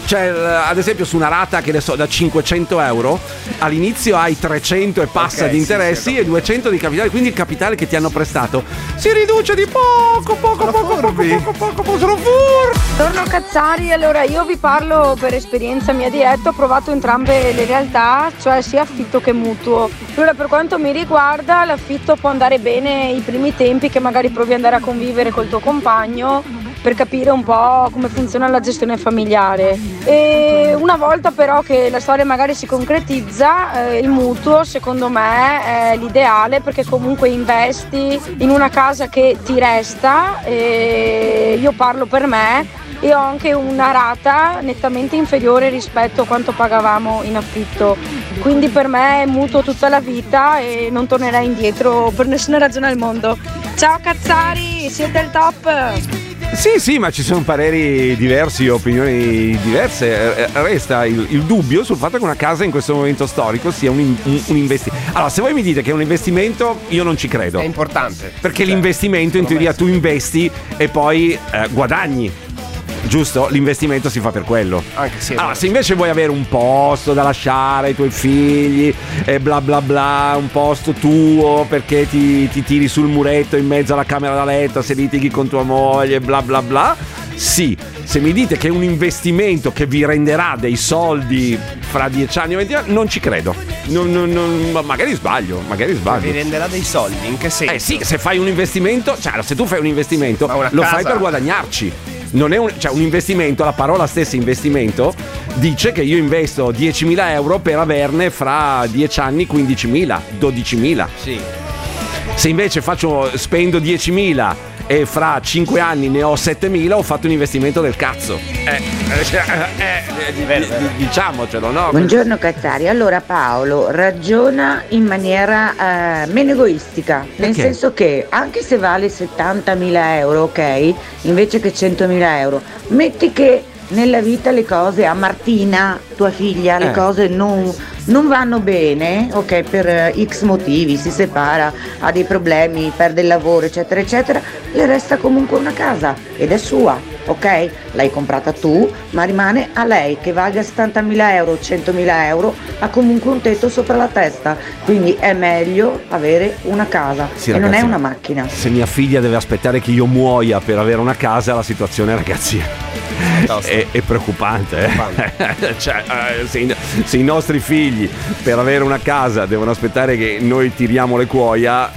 Cioè ad esempio su una rata che ne so da cinquecento euro all'inizio hai trecento e passa okay, di interessi, sì, sì, e duecento di capitale, quindi il capitale che ti hanno prestato si riduce di poco poco sono poco, poco poco poco poco sono furbi. Torno a Cazzari, allora io vi parlo per esperienza mia diretta, ho provato entrambe le realtà, cioè sia affitto che mutuo. Allora per quanto mi riguarda l'affitto può andare bene i primi tempi che magari provi ad andare a convivere col tuo compagno per capire un po' come funziona la gestione familiare, e una volta però che la storia magari si concretizza eh, il mutuo secondo me è l'ideale, perché comunque investi in una casa che ti resta, e io parlo per me e ho anche una rata nettamente inferiore rispetto a quanto pagavamo in affitto, quindi per me è mutuo tutta la vita e non tornerei indietro per nessuna ragione al mondo. Ciao Cazzari, siete il top! Sì, sì, ma ci sono pareri diversi, opinioni diverse. Resta il, il dubbio sul fatto che una casa in questo momento storico sia un, un, un investimento. Allora, se voi mi dite che è un investimento, io non ci credo. È importante. Perché cioè, l'investimento, in teoria, tu investi e poi eh, guadagni. Giusto? L'investimento si fa per quello. Anche se allora, se invece vuoi avere un posto da lasciare ai tuoi figli e bla bla bla, un posto tuo perché ti, ti tiri sul muretto in mezzo alla camera da letto se litighi con tua moglie bla bla bla, sì. Se mi dite che è un investimento che vi renderà dei soldi fra dieci anni o venti anni, non ci credo. Non, non, non, magari sbaglio, magari sbaglio. Vi renderà dei soldi? In che senso? Eh sì, se fai un investimento, cioè se tu fai un investimento lo casa... fai per guadagnarci. Non è un, cioè un investimento, la parola stessa investimento dice che io investo diecimila euro per averne fra dieci anni quindicimila, dodicimila. Sì. Se invece faccio, spendo diecimila e fra cinque anni ne ho settemila, ho fatto un investimento del cazzo. Eh, eh, eh, eh, diciamocelo, no? Buongiorno Cazzari. Allora Paolo ragiona in maniera eh, meno egoistica, nel okay. senso che anche se vale settantamila euro, ok, invece che centomila euro, metti che nella vita le cose a Martina, tua figlia, le eh. cose non, non vanno bene, ok, per X motivi, si separa, ha dei problemi, perde il lavoro, eccetera, eccetera, le resta comunque una casa ed è sua, ok? L'hai comprata tu, ma rimane a lei, che valga settantamila euro, centomila euro, ha comunque un tetto sopra la testa, quindi è meglio avere una casa, sì, e ragazzi, non è una macchina. Se mia figlia deve aspettare che io muoia per avere una casa, la situazione, ragazzi, È, è preoccupante, eh? Cioè, se, se i nostri figli per avere una casa devono aspettare che noi tiriamo le cuoia,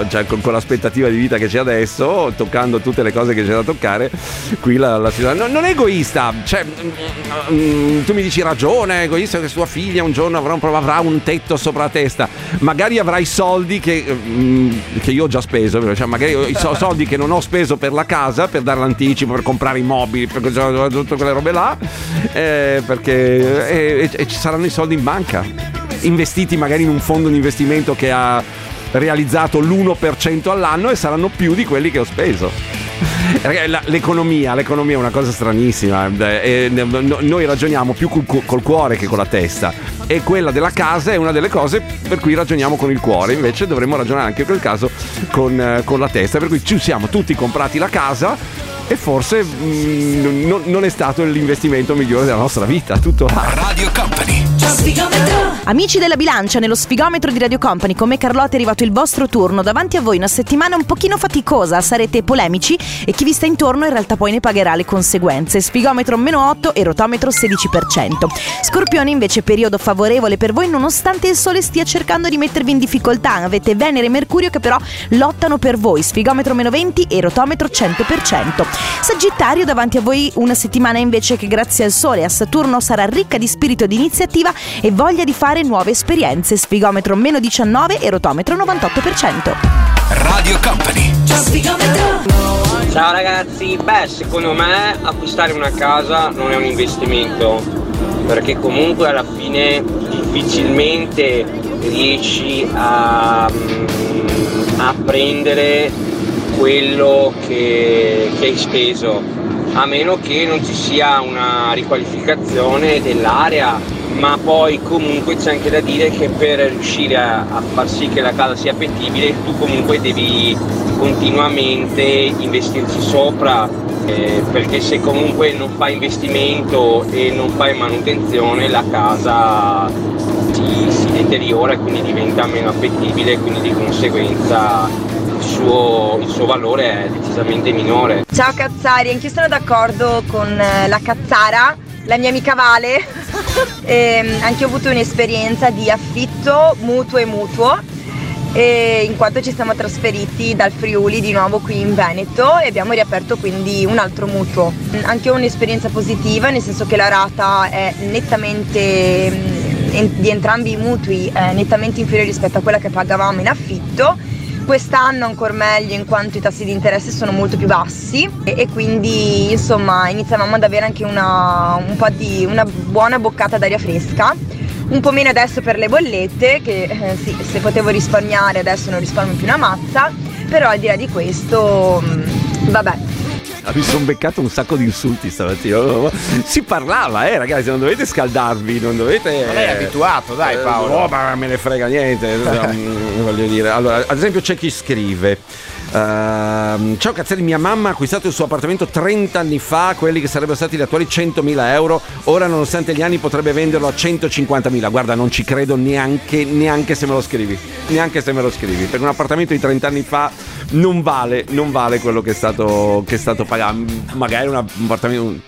eh, cioè, con, con l'aspettativa di vita che c'è adesso, toccando tutte le cose che c'è da toccare, qui la, la no, non è egoista, cioè, mm, tu mi dici ragione, è egoista che sua figlia un giorno avrà un, avrà un tetto sopra la testa, magari avrà i soldi che, mm, che io ho già speso, cioè, magari i so, soldi che non ho speso per la casa, per dare l'anticipo, per comprare i mobili, tutte quelle robe là, eh, perché eh, eh, ci saranno i soldi in banca investiti magari in un fondo di investimento che ha realizzato l'uno per cento all'anno e saranno più di quelli che ho speso. L'economia, l'economia è una cosa stranissima, eh, noi ragioniamo più col, col cuore che con la testa, e quella della casa è una delle cose per cui ragioniamo con il cuore, invece dovremmo ragionare anche in quel caso con, con la testa, per cui ci siamo tutti comprati la casa e forse mh, non, non è stato l'investimento migliore della nostra vita. Tutto Radio Company. Amici della bilancia, nello sfigometro di Radio Company come Carlotta è arrivato il vostro turno. Davanti a voi una settimana un pochino faticosa, sarete polemici e chi vi sta intorno in realtà poi ne pagherà le conseguenze. Sfigometro meno otto e rotometro sedici per cento. Scorpione invece periodo favorevole per voi nonostante il sole stia cercando di mettervi in difficoltà. Avete Venere e Mercurio che però lottano per voi. Sfigometro meno venti e rotometro cento per cento. Sagittario, davanti a voi una settimana invece che grazie al sole e a Saturno sarà ricca di spirito di iniziativa e voglia di fare nuove esperienze. Sfigometro meno diciannove e rotometro novantotto per cento. Radio Company. Ciao ragazzi, beh secondo me acquistare una casa non è un investimento, perché comunque alla fine difficilmente riesci a, a prendere quello che, che hai speso, a meno che non ci sia una riqualificazione dell'area ma poi comunque c'è anche da dire che per riuscire a, a far sì che la casa sia appetibile tu comunque devi continuamente investirci sopra, eh, perché se comunque non fai investimento e non fai manutenzione la casa si, si deteriora e quindi diventa meno appetibile, quindi di conseguenza Il suo, il suo valore è decisamente minore. Ciao Cazzari, anch'io sono d'accordo con la Cazzara, la mia amica Vale. E anche io ho avuto un'esperienza di affitto mutuo e mutuo, e in quanto ci siamo trasferiti dal Friuli di nuovo qui in Veneto e abbiamo riaperto quindi un altro mutuo. Anche io ho un'esperienza positiva, nel senso che la rata è nettamente di entrambi i mutui è nettamente inferiore rispetto a quella che pagavamo in affitto. Quest'anno ancora meglio in quanto i tassi di interesse sono molto più bassi e, e quindi insomma iniziavamo ad avere anche una, un po' di una buona boccata d'aria fresca, un po' meno adesso per le bollette che eh, sì, se potevo risparmiare adesso non risparmio più una mazza, però al di là di questo mh, vabbè. Mi sono beccato un sacco di insulti stamattina. Si parlava, eh ragazzi, non dovete scaldarvi, non dovete. Non è abituato, dai Paolo. No, ma me ne frega niente. Voglio dire, allora, ad esempio c'è chi scrive: Uh, ciao Cazzari, mia mamma ha acquistato il suo appartamento trent'anni fa, quelli che sarebbero stati gli attuali centomila euro. Ora, nonostante gli anni, potrebbe venderlo a centocinquantamila. Guarda, non ci credo neanche, neanche se me lo scrivi. Neanche se me lo scrivi. Per un appartamento di trent'anni fa non vale, non vale quello che è stato, che è stato pagato. Magari una,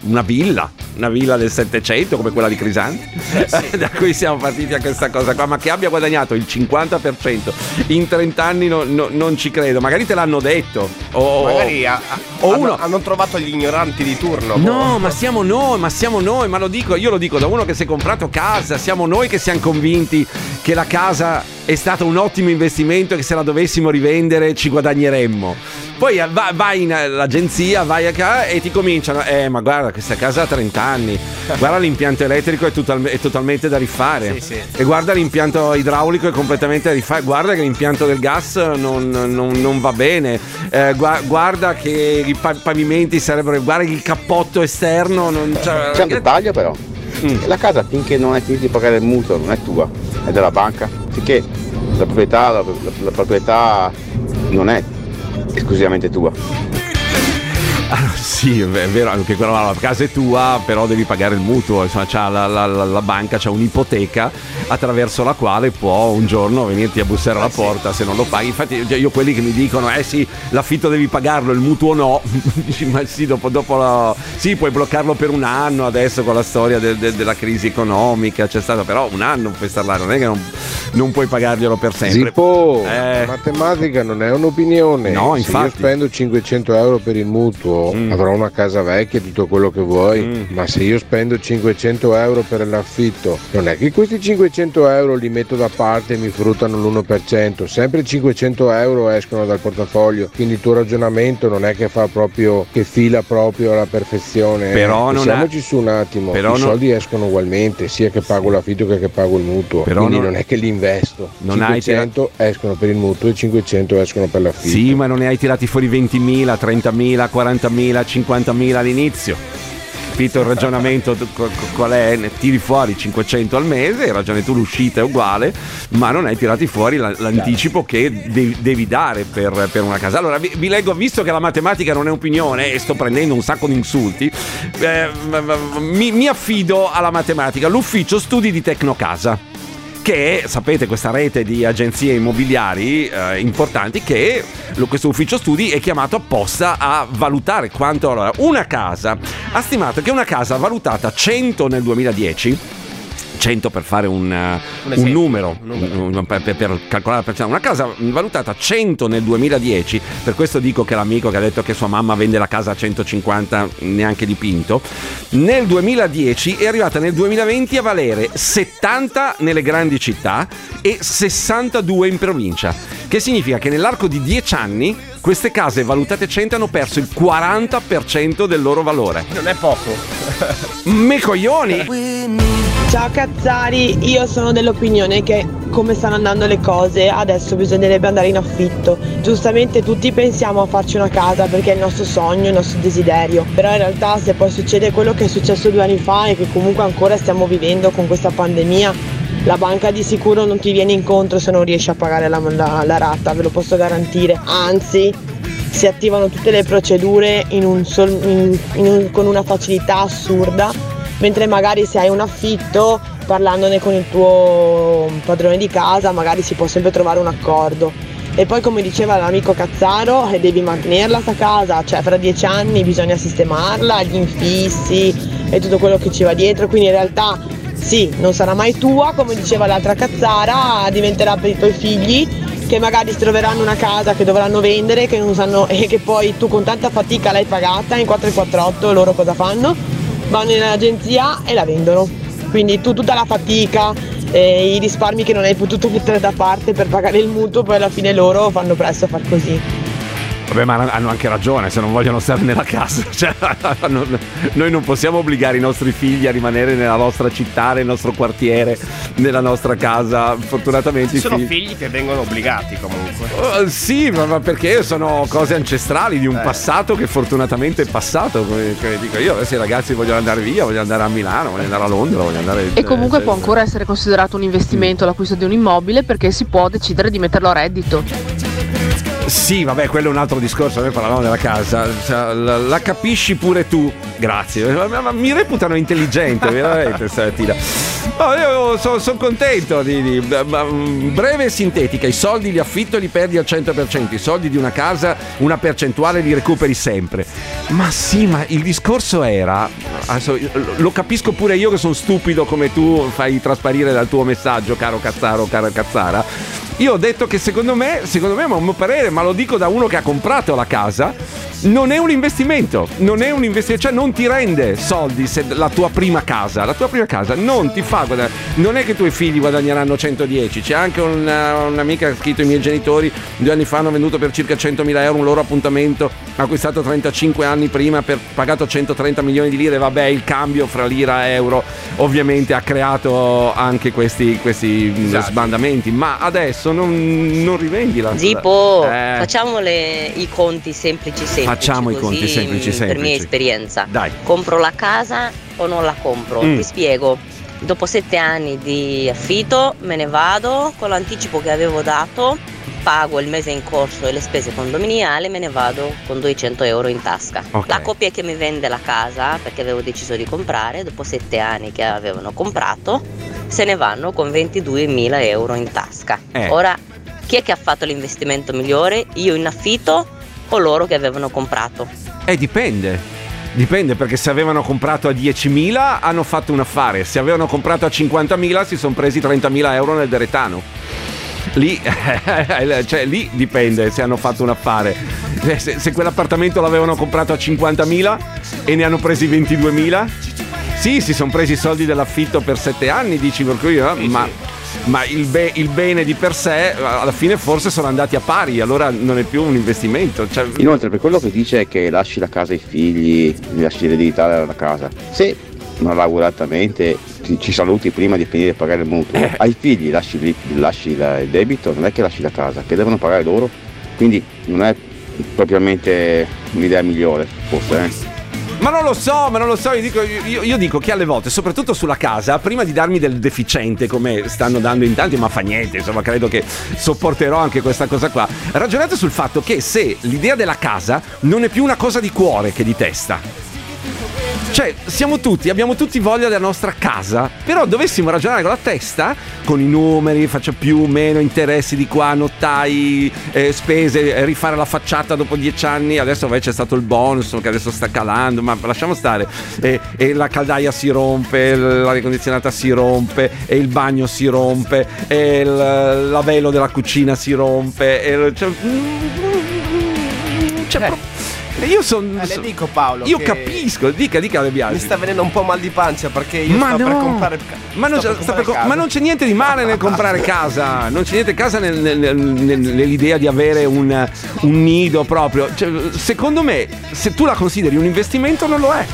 una villa, una villa del settecento come quella di Crisanti, eh sì. Da cui siamo partiti a questa cosa qua. Ma che abbia guadagnato il cinquanta per cento in trent'anni no, no, non ci credo. Magari te l'hanno detto o magari ha, ha, o hanno, uno. hanno trovato gli ignoranti di turno. No, boh. ma siamo noi, ma siamo noi, ma lo dico, io lo dico da uno che si è comprato casa, siamo noi che siamo convinti che la casa è stato un ottimo investimento e che se la dovessimo rivendere ci guadagneremmo. Poi va, vai in all'agenzia, vai a casa e ti cominciano: eh, ma guarda, questa casa ha trent'anni, guarda l'impianto elettrico è, total, è totalmente da rifare, sì, sì. E guarda l'impianto idraulico è completamente da rifare, guarda che l'impianto del gas non, non, non va bene, eh, gu, guarda che i pavimenti sarebbero, guarda il cappotto esterno non c'è, c'è un dettaglio però. Mm. La casa finché non hai finito di pagare il mutuo non è tua, è della banca, finché la proprietà, la, la, la proprietà non è esclusivamente tua. Allora, sì, è vero, anche quella la casa è tua, però devi pagare il mutuo, insomma, c'ha la, la, la banca, c'ha un'ipoteca attraverso la quale può un giorno venirti a bussare alla porta se non lo paghi. Infatti io quelli che mi dicono eh sì, l'affitto devi pagarlo, il mutuo no, ma sì, dopo, dopo la... sì, puoi bloccarlo per un anno adesso con la storia de, de, della crisi economica, c'è stato però un anno per starla, non è che non, non puoi pagarglielo per sempre. Zippo, eh... la matematica non è un'opinione, no, infatti. Se io spendo cinquecento euro per il mutuo Mm. avrò una casa vecchia e tutto quello che vuoi, mm. ma se io spendo cinquecento euro per l'affitto non è che questi cinquecento euro li metto da parte e mi fruttano l'uno per cento, sempre cinquecento euro escono dal portafoglio, quindi il tuo ragionamento non è che fa proprio, che fila proprio alla perfezione. Però pensiamoci ha... su un attimo, però i soldi non... escono ugualmente sia che pago l'affitto che che pago il mutuo, però quindi non... non è che li investo, non cinquecento hai... escono per il mutuo e cinquecento escono per l'affitto. Sì, ma non ne hai tirati fuori ventimila, trentamila, quarantamila, cinquantamila all'inizio, capito il ragionamento qual è? Ne tiri fuori cinquecento al mese, hai ragione tu, l'uscita è uguale, ma non hai tirati fuori l'anticipo che devi dare per, per una casa. Allora vi, vi leggo, visto che la matematica non è opinione e sto prendendo un sacco di insulti, eh, mi, mi affido alla matematica, l'ufficio studi di Tecnocasa, che sapete questa rete di agenzie immobiliari eh, importanti, che lo, questo ufficio studi è chiamato apposta a valutare quanto. Allora, una casa ha stimato che una casa valutata cento nel duemiladieci, cento per fare un, un, un numero, un numero. Un, per, per calcolare la percentuale, una casa valutata cento nel duemiladieci, per questo dico che l'amico che ha detto che sua mamma vende la casa a centocinquanta neanche dipinto, nel duemiladieci è arrivata nel duemilaventi a valere settanta nelle grandi città e sessantadue in provincia, che significa che nell'arco di dieci anni queste case valutate cento hanno perso il quaranta per cento del loro valore. Non è poco. Me coglioni. Ciao Cazzari, io sono dell'opinione che come stanno andando le cose adesso bisognerebbe andare in affitto. Giustamente tutti pensiamo a farci una casa perché è il nostro sogno, il nostro desiderio, però in realtà se poi succede quello che è successo due anni fa e che comunque ancora stiamo vivendo con questa pandemia, la banca di sicuro non ti viene incontro se non riesci a pagare la, la, la rata, ve lo posso garantire. Anzi, si attivano tutte le procedure in un sol, in, in un, con una facilità assurda, mentre magari se hai un affitto, parlandone con il tuo padrone di casa, magari si può sempre trovare un accordo. E poi, come diceva l'amico Cazzaro, devi mantenerla sta casa, cioè fra dieci anni bisogna sistemarla, gli infissi e tutto quello che ci va dietro, quindi in realtà sì, non sarà mai tua, come diceva l'altra Cazzara, diventerà per i tuoi figli che magari si troveranno una casa che dovranno vendere che non sanno, e che poi tu con tanta fatica l'hai pagata in quattro quattro otto, loro cosa fanno? Vanno in agenzia e la vendono. Quindi tu tutta la fatica e i risparmi che non hai potuto mettere da parte per pagare il mutuo, poi alla fine loro fanno presto a far così. Vabbè, ma hanno anche ragione, se non vogliono stare nella casa, cioè, non, noi non possiamo obbligare i nostri figli a rimanere nella nostra città, nel nostro quartiere, nella nostra casa. Fortunatamente ci sono figli... figli che vengono obbligati comunque. Uh, sì, ma perché sono cose ancestrali di un eh. passato che fortunatamente è passato, come, come dico io. Se i ragazzi vogliono andare via, vogliono andare a Milano, vogliono andare a Londra, vogliono andare... E comunque eh, può ancora essere considerato un investimento l'acquisto di un immobile, perché si può decidere di metterlo a reddito. Sì, vabbè, quello è un altro discorso. Noi parlavamo della casa, cioè, la, la capisci pure tu. Grazie, ma, ma mi reputano intelligente veramente stamattina. No, io sono son contento di, di, breve e sintetica. I soldi li affitto e li perdi al cento per cento. I soldi di una casa, una percentuale li recuperi sempre. Ma sì, ma il discorso era adesso, lo capisco pure io che sono stupido come tu fai trasparire dal tuo messaggio, caro Cazzaro, cara Cazzara. Io ho detto che secondo me, secondo me, ma a mio parere, ma lo dico da uno che ha comprato la casa, non è un investimento, non è un investimento, cioè non ti rende soldi se la tua prima casa, la tua prima casa non ti fa guadagnare, non è che i tuoi figli guadagneranno centodieci, c'è anche una, un'amica che ha scritto: i miei genitori due anni fa hanno venduto per circa centomila euro un loro appuntamento acquistato trentacinque anni prima per pagato centotrenta milioni di lire, vabbè, il cambio fra lira e euro ovviamente ha creato anche questi, questi esatto. sbandamenti, ma adesso Non, non rivendi la Zippo, eh. facciamo le, i conti semplici semplici. Facciamo così, i conti semplici semplici. Per mia esperienza. Dai. Compro la casa o non la compro? Mm. Ti spiego. Dopo sette anni di affitto me ne vado con l'anticipo che avevo dato, pago il mese in corso e le spese condominiali, me ne vado con duecento euro in tasca. Okay. La coppia che mi vende la casa, perché avevo deciso di comprare, dopo sette anni che avevano comprato, se ne vanno con ventiduemila euro in tasca. Eh. Ora, chi è che ha fatto l'investimento migliore? Io in affitto o loro che avevano comprato? Eh, dipende. Dipende, perché se avevano comprato a diecimila hanno fatto un affare, se avevano comprato a cinquantamila si sono presi trentamila euro nel deretano. Lì, cioè, lì dipende se hanno fatto un affare. Se, se quell'appartamento l'avevano comprato a cinquantamila e ne hanno presi ventiduemila... Sì, si sono presi i soldi dell'affitto per sette anni, dici, per cui, eh? sì, ma, sì. ma il, be- il bene di per sé alla fine forse sono andati a pari, allora non è più un investimento. Cioè... Inoltre, per quello che dice che lasci la casa ai figli, lasci l'eredità dalla casa, se malauguratamente ti, ci saluti prima di finire a pagare il mutuo, eh. ai figli lasci, li, lasci la, il debito, non è che lasci la casa, che devono pagare loro, quindi non è propriamente un'idea migliore, forse, eh. Ma non lo so, ma non lo so, io dico, io, io dico che alle volte, soprattutto sulla casa, prima di darmi del deficiente, come stanno dando in tanti, ma fa niente, insomma, credo che sopporterò anche questa cosa qua. Ragionate sul fatto che se l'idea della casa non è più una cosa di cuore che di testa. Cioè, siamo tutti, abbiamo tutti voglia della nostra casa, però dovessimo ragionare con la testa, con i numeri, faccio più, meno, interessi di qua, nottai, eh, spese, rifare la facciata dopo dieci anni, adesso invece c'è stato il bonus che adesso sta calando, ma lasciamo stare, e, e la caldaia si rompe, l'aria condizionata si rompe, e il bagno si rompe, e il lavello della cucina si rompe, e cioè, cioè proprio... Io sono. Eh, le dico, Paolo. Io capisco, dica, dica De Biasi. Mi sta venendo un po' mal di pancia perché io ma sto no. per comprare. Ma non, sto c'è, per comprare sta per, ma non c'è niente di male nel comprare casa. Non c'è niente di casa nel, nel, nel, nel, nell'idea di avere un, un nido proprio. Cioè, secondo me, se tu la consideri un investimento, non lo è.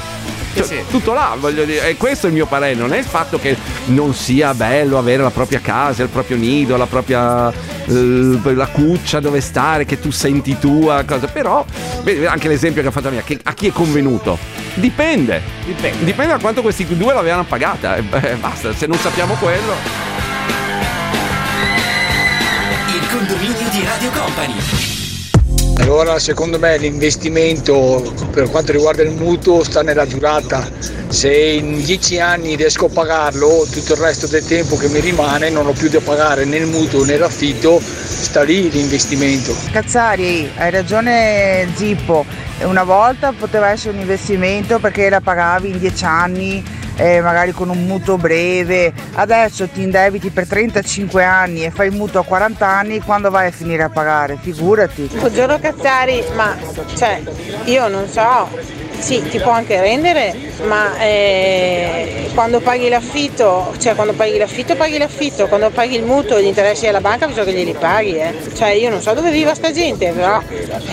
Cioè, sì. Tutto là, voglio dire, e questo è il mio parere, non è il fatto che non sia bello avere la propria casa, il proprio nido, la propria eh, la cuccia dove stare, che tu senti tua cosa, però vedi, anche l'esempio che ha fatto mia, che a chi è convenuto? Dipende. Dipende. Dipende da quanto questi due l'avevano pagata e eh, basta, se non sappiamo quello. Il condominio di Radio Company. Allora, secondo me l'investimento per quanto riguarda il mutuo sta nella durata. Se in dieci anni riesco a pagarlo, tutto il resto del tempo che mi rimane non ho più da pagare né il mutuo né l'affitto, sta lì l'investimento. Cazzari, hai ragione Zippo, una volta poteva essere un investimento perché la pagavi in dieci anni. Eh, magari con un mutuo breve, adesso ti indebiti per trentacinque anni e fai il mutuo a quaranta anni, quando vai a finire a pagare? Figurati. Buongiorno Cazzari, ma cioè io non so, sì ti può anche rendere, ma eh, quando paghi l'affitto, cioè quando paghi l'affitto paghi l'affitto, quando paghi il mutuo e gli interessi alla banca bisogna che glieli paghi, eh. Cioè io non so dove viva sta gente, però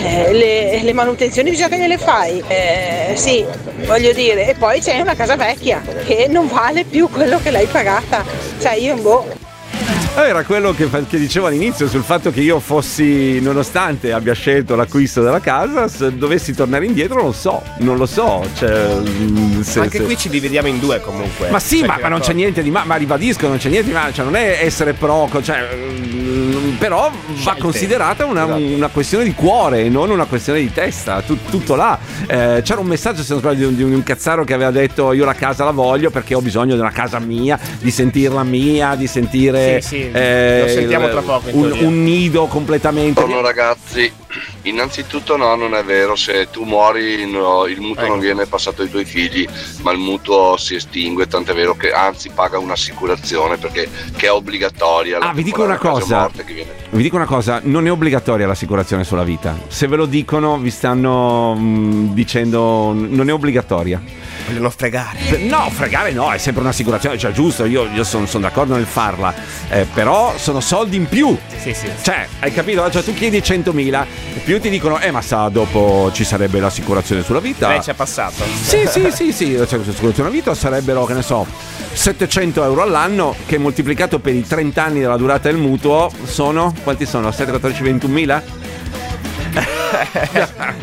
eh, le, le manutenzioni bisogna che gliele fai, eh, sì, voglio dire, e poi c'è una casa vecchia che non vale più quello che l'hai pagata, cioè io boh. Era quello che, che dicevo all'inizio sul fatto che io fossi, nonostante abbia scelto l'acquisto della casa, se dovessi tornare indietro non so, non lo so, cioè, se, anche se... qui ci dividiamo in due comunque. Ma sì, ma, ma non c'è niente di ma, ma ribadisco, non c'è niente di ma, cioè non è essere pro, cioè, però va considerata una, esatto. una questione di cuore e non una questione di testa, tu, tutto là. Eh, c'era un messaggio, se non sbaglio, di, di un cazzaro che aveva detto io la casa la voglio perché ho bisogno di una casa mia, di sentirla mia, di sentire... Sì, sì. Eh, lo sentiamo tra poco, un, un nido completamente. Buongiorno ragazzi, innanzitutto no, non è vero, se tu muori no, il mutuo ecco. non viene passato ai tuoi figli, ma il mutuo si estingue, tant'è vero che anzi paga un'assicurazione perché che è obbligatoria. Ah, vi dico una cosa, che viene... vi dico una cosa, non è obbligatoria l'assicurazione sulla vita, se ve lo dicono vi stanno mh, dicendo non è obbligatoria. Vogliono fregare. No, fregare no, è sempre un'assicurazione, cioè giusto, io, io sono son d'accordo nel farla, eh, però sono soldi in più. Sì, sì, sì. Cioè, hai capito? Cioè, tu chiedi centomila, più ti dicono, eh ma sa, dopo ci sarebbe l'assicurazione sulla vita. Beh, c'è passato. Sì, sì, sì, sì, c'è cioè, l'assicurazione sulla vita, sarebbero, che ne so, settecento euro all'anno, che moltiplicato per i trenta anni della durata del mutuo sono, quanti sono? sette, quattordici, ventunomila?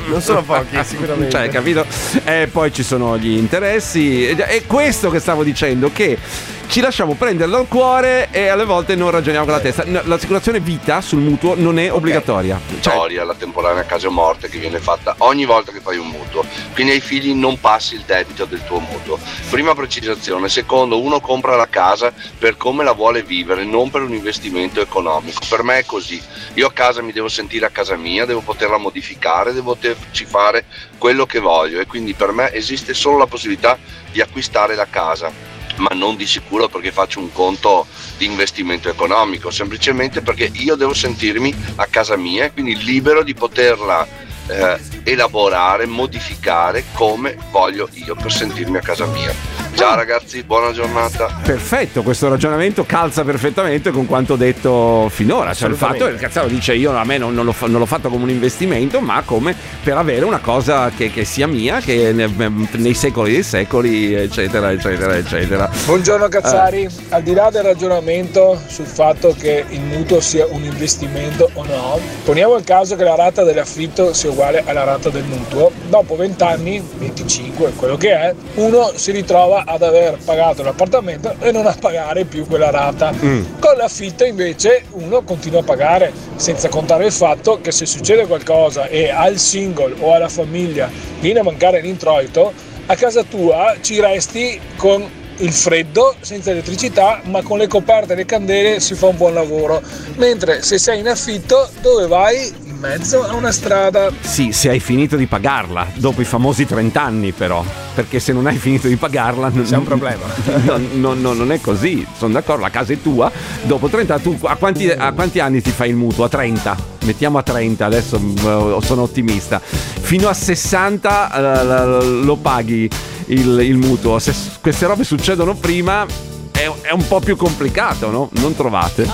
Non sono pochi sicuramente, cioè, capito? E poi ci sono gli interessi, è questo che stavo dicendo, che ci lasciamo prendere dal cuore e alle volte non ragioniamo con la testa. L'assicurazione vita sul mutuo non è obbligatoria, cioè... la temporanea casa morte che viene fatta ogni volta che fai un mutuo, quindi ai figli non passi il debito del tuo mutuo. Prima precisazione. Secondo, uno compra la casa per come la vuole vivere, non per un investimento economico. Per me è così, io a casa mi devo sentire a casa mia, devo poterla modificare, devo poterci fare quello che voglio, e quindi per me esiste solo la possibilità di acquistare la casa, ma non di sicuro perché faccio un conto di investimento economico, semplicemente perché io devo sentirmi a casa mia e quindi libero di poterla eh, elaborare, modificare come voglio io per sentirmi a casa mia. Ciao ragazzi, buona giornata. Perfetto, questo ragionamento calza perfettamente con quanto detto finora. Cioè il fatto che il cazzaro dice io a me non, non, l'ho, non l'ho fatto come un investimento, ma come per avere una cosa che, che sia mia, che ne, nei secoli dei secoli, eccetera, eccetera, eccetera. Buongiorno Cazzari, eh. Al di là del ragionamento sul fatto che il mutuo sia un investimento o no, poniamo il caso che la rata dell'affitto sia uguale alla rata del mutuo. Dopo venti anni, venticinque, quello che è, uno si ritrova ad aver pagato l'appartamento e non a pagare più quella rata. Mm. Con l'affitto invece uno continua a pagare, senza contare il fatto che se succede qualcosa e al single o alla famiglia viene a mancare l'introito, a casa tua ci resti con il freddo, senza elettricità, ma con le coperte e le candele si fa un buon lavoro. Mentre se sei in affitto, dove vai? In mezzo a una strada. Sì, se hai finito di pagarla, dopo i famosi trenta anni però, perché se non hai finito di pagarla non c'è un problema. Non, non, non, non è così, sono d'accordo, la casa è tua, dopo trenta tu a quanti, a quanti anni ti fai il mutuo? A trenta. Mettiamo a trenta, adesso sono ottimista. Fino a sessanta lo paghi il, il mutuo. Se queste robe succedono prima è, è un po' più complicato, no? Non trovate?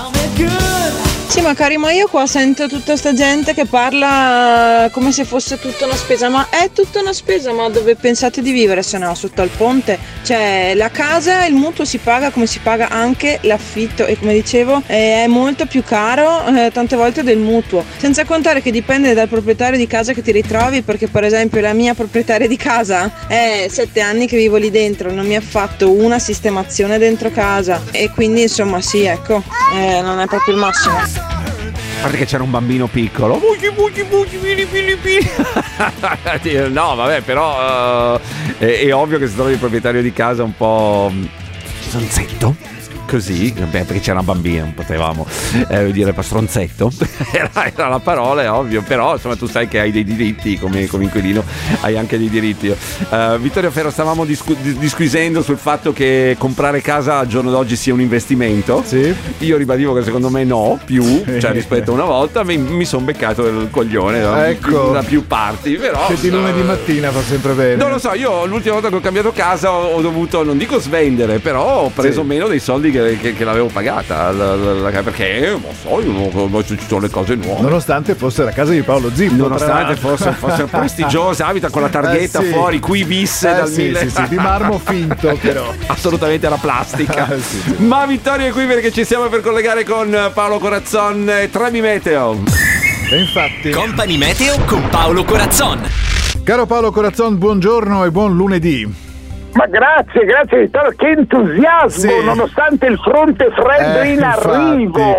Sì, ma cari, ma io qua sento tutta sta gente che parla come se fosse tutta una spesa, ma è tutta una spesa, ma dove pensate di vivere se no? Sotto al ponte? Cioè la casa, il mutuo si paga come si paga anche l'affitto e come dicevo è molto più caro eh, tante volte del mutuo, senza contare che dipende dal proprietario di casa che ti ritrovi, perché per esempio la mia proprietaria di casa è sette anni che vivo lì dentro, non mi ha fatto una sistemazione dentro casa e quindi insomma sì, ecco, eh, non è proprio il massimo. A parte che c'era un bambino piccolo. No, vabbè, però uh, è, è ovvio che si trova il proprietario di casa un po' stronzetto. Così, beh, perché c'era una bambina, non potevamo eh, dire per stronzetto. Era, era la parola, è ovvio, però insomma tu sai che hai dei diritti, come, come inquilino hai anche dei diritti. Uh, Vittorio Ferro, stavamo discu- disquisendo sul fatto che comprare casa al giorno d'oggi sia un investimento. Sì. Io ribadivo che secondo me no, più, sì. Cioè rispetto a una volta, mi, mi sono beccato il coglione, no? Ecco. Da più parti, però... Se di lunedì mattina fa sempre bene. Non lo so, io l'ultima volta che ho cambiato casa ho, ho dovuto, non dico svendere, però ho preso sì. meno dei soldi che Che, che, che l'avevo pagata la, la, la, perché non so, io non, ci sono le cose nuove, nonostante fosse la casa di Paolo Zippo, nonostante fosse, fosse prestigiosa, abita con la targhetta eh sì. fuori qui bis eh dal sì, mille... sì, sì, di marmo finto però assolutamente era plastica. eh sì, sì. Ma Vittorio è qui perché ci siamo per collegare con Paolo Corazzon e Trebi Meteo. E infatti Company Meteo con Paolo Corazzon. Caro Paolo Corazzon, buongiorno e buon lunedì. Ma grazie, grazie Vittorio, che entusiasmo, sì. Nonostante il fronte freddo eh, in arrivo.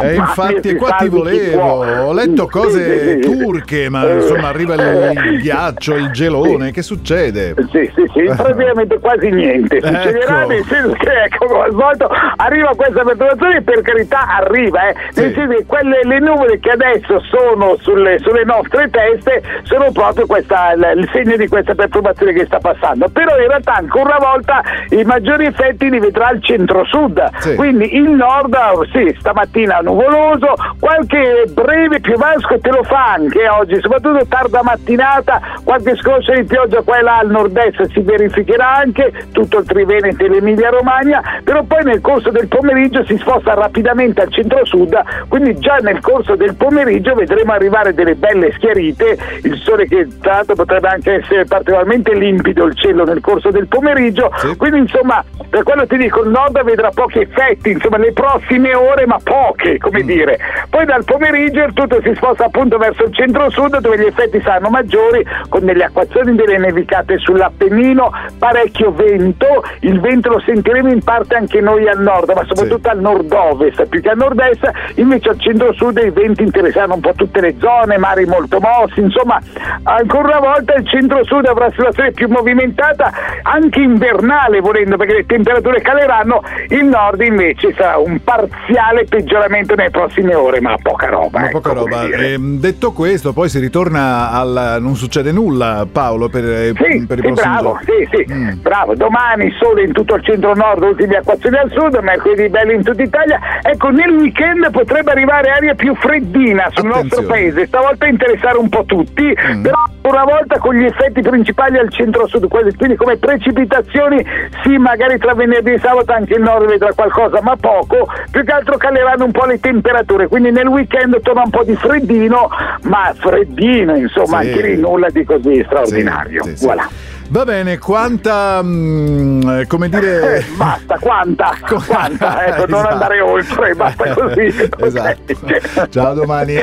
E infatti eh, qua ti volevo, ho letto cose sì, sì, sì, turche, ma eh, insomma arriva eh, il ghiaccio, il gelone, sì. Che succede? Sì, sì, sì, praticamente quasi niente succederà, ecco. Nel senso che ecco, come al solito arriva questa perturbazione, per carità arriva, eh. Nel senso che quelle, le nuvole che adesso sono sulle, sulle nostre teste sono proprio questa, il segno di questa perturbazione che sta passando, però in realtà ancora una volta i maggiori effetti li vedrà il centro-sud, sì. Quindi il nord, sì, stamattina nuvoloso, qualche breve piovasco te lo fa anche oggi, soprattutto tarda mattinata, qualche scorcio di pioggia qua e là al nord-est si verificherà anche, tutto il Triveneto e l'Emilia Romagna, però poi nel corso del pomeriggio si sposta rapidamente al centro-sud, quindi già nel corso del pomeriggio vedremo arrivare delle belle schiarite, il sole che tra l'altro potrebbe anche essere particolarmente limpido il cielo nel corso del pomeriggio, sì. Quindi insomma per quello ti dico il nord vedrà pochi effetti insomma le prossime ore, ma poche come mm. dire, poi dal pomeriggio il tutto si sposta appunto verso il centro-sud dove gli effetti saranno maggiori con delle acquazzoni, delle nevicate sull'Appennino, parecchio vento, il vento lo sentiremo in parte anche noi al nord, ma soprattutto sì. al nord-ovest più che al nord-est, invece al centro-sud i venti interesseranno un po' tutte le zone, mari molto mossi, insomma ancora una volta il centro-sud avrà una situazione più movimentata anche invernale volendo, perché le temperature caleranno, il nord invece sarà un parziale peggioramento nelle prossime ore, ma poca roba. Ma ecco, poca roba. Eh, detto questo, poi si ritorna al non succede nulla, Paolo, per, sì, per i sì, prossimi bravo, giorni. Sì, sì, mm. bravo. Domani sole in tutto il centro-nord, ultime acquazzoni al sud, mercoledì bello in tutta Italia. Ecco, nel weekend potrebbe arrivare aria più freddina sul Attenzione. nostro paese, stavolta interessare un po' tutti, mm. però una volta con gli effetti principali al centro-sud, quindi come precipitazioni sì, magari tra venerdì e sabato anche il nord vedrà qualcosa ma poco, più che altro caleranno un po' le temperature, quindi nel weekend torna un po' di freddino, ma freddino insomma, sì. anche lì nulla di così straordinario, sì, sì, voilà. Sì. Va bene, quanta mh, come dire eh, basta, quanta quanta, ecco, esatto. non andare oltre, basta così. Esatto. Okay. Ciao, domani.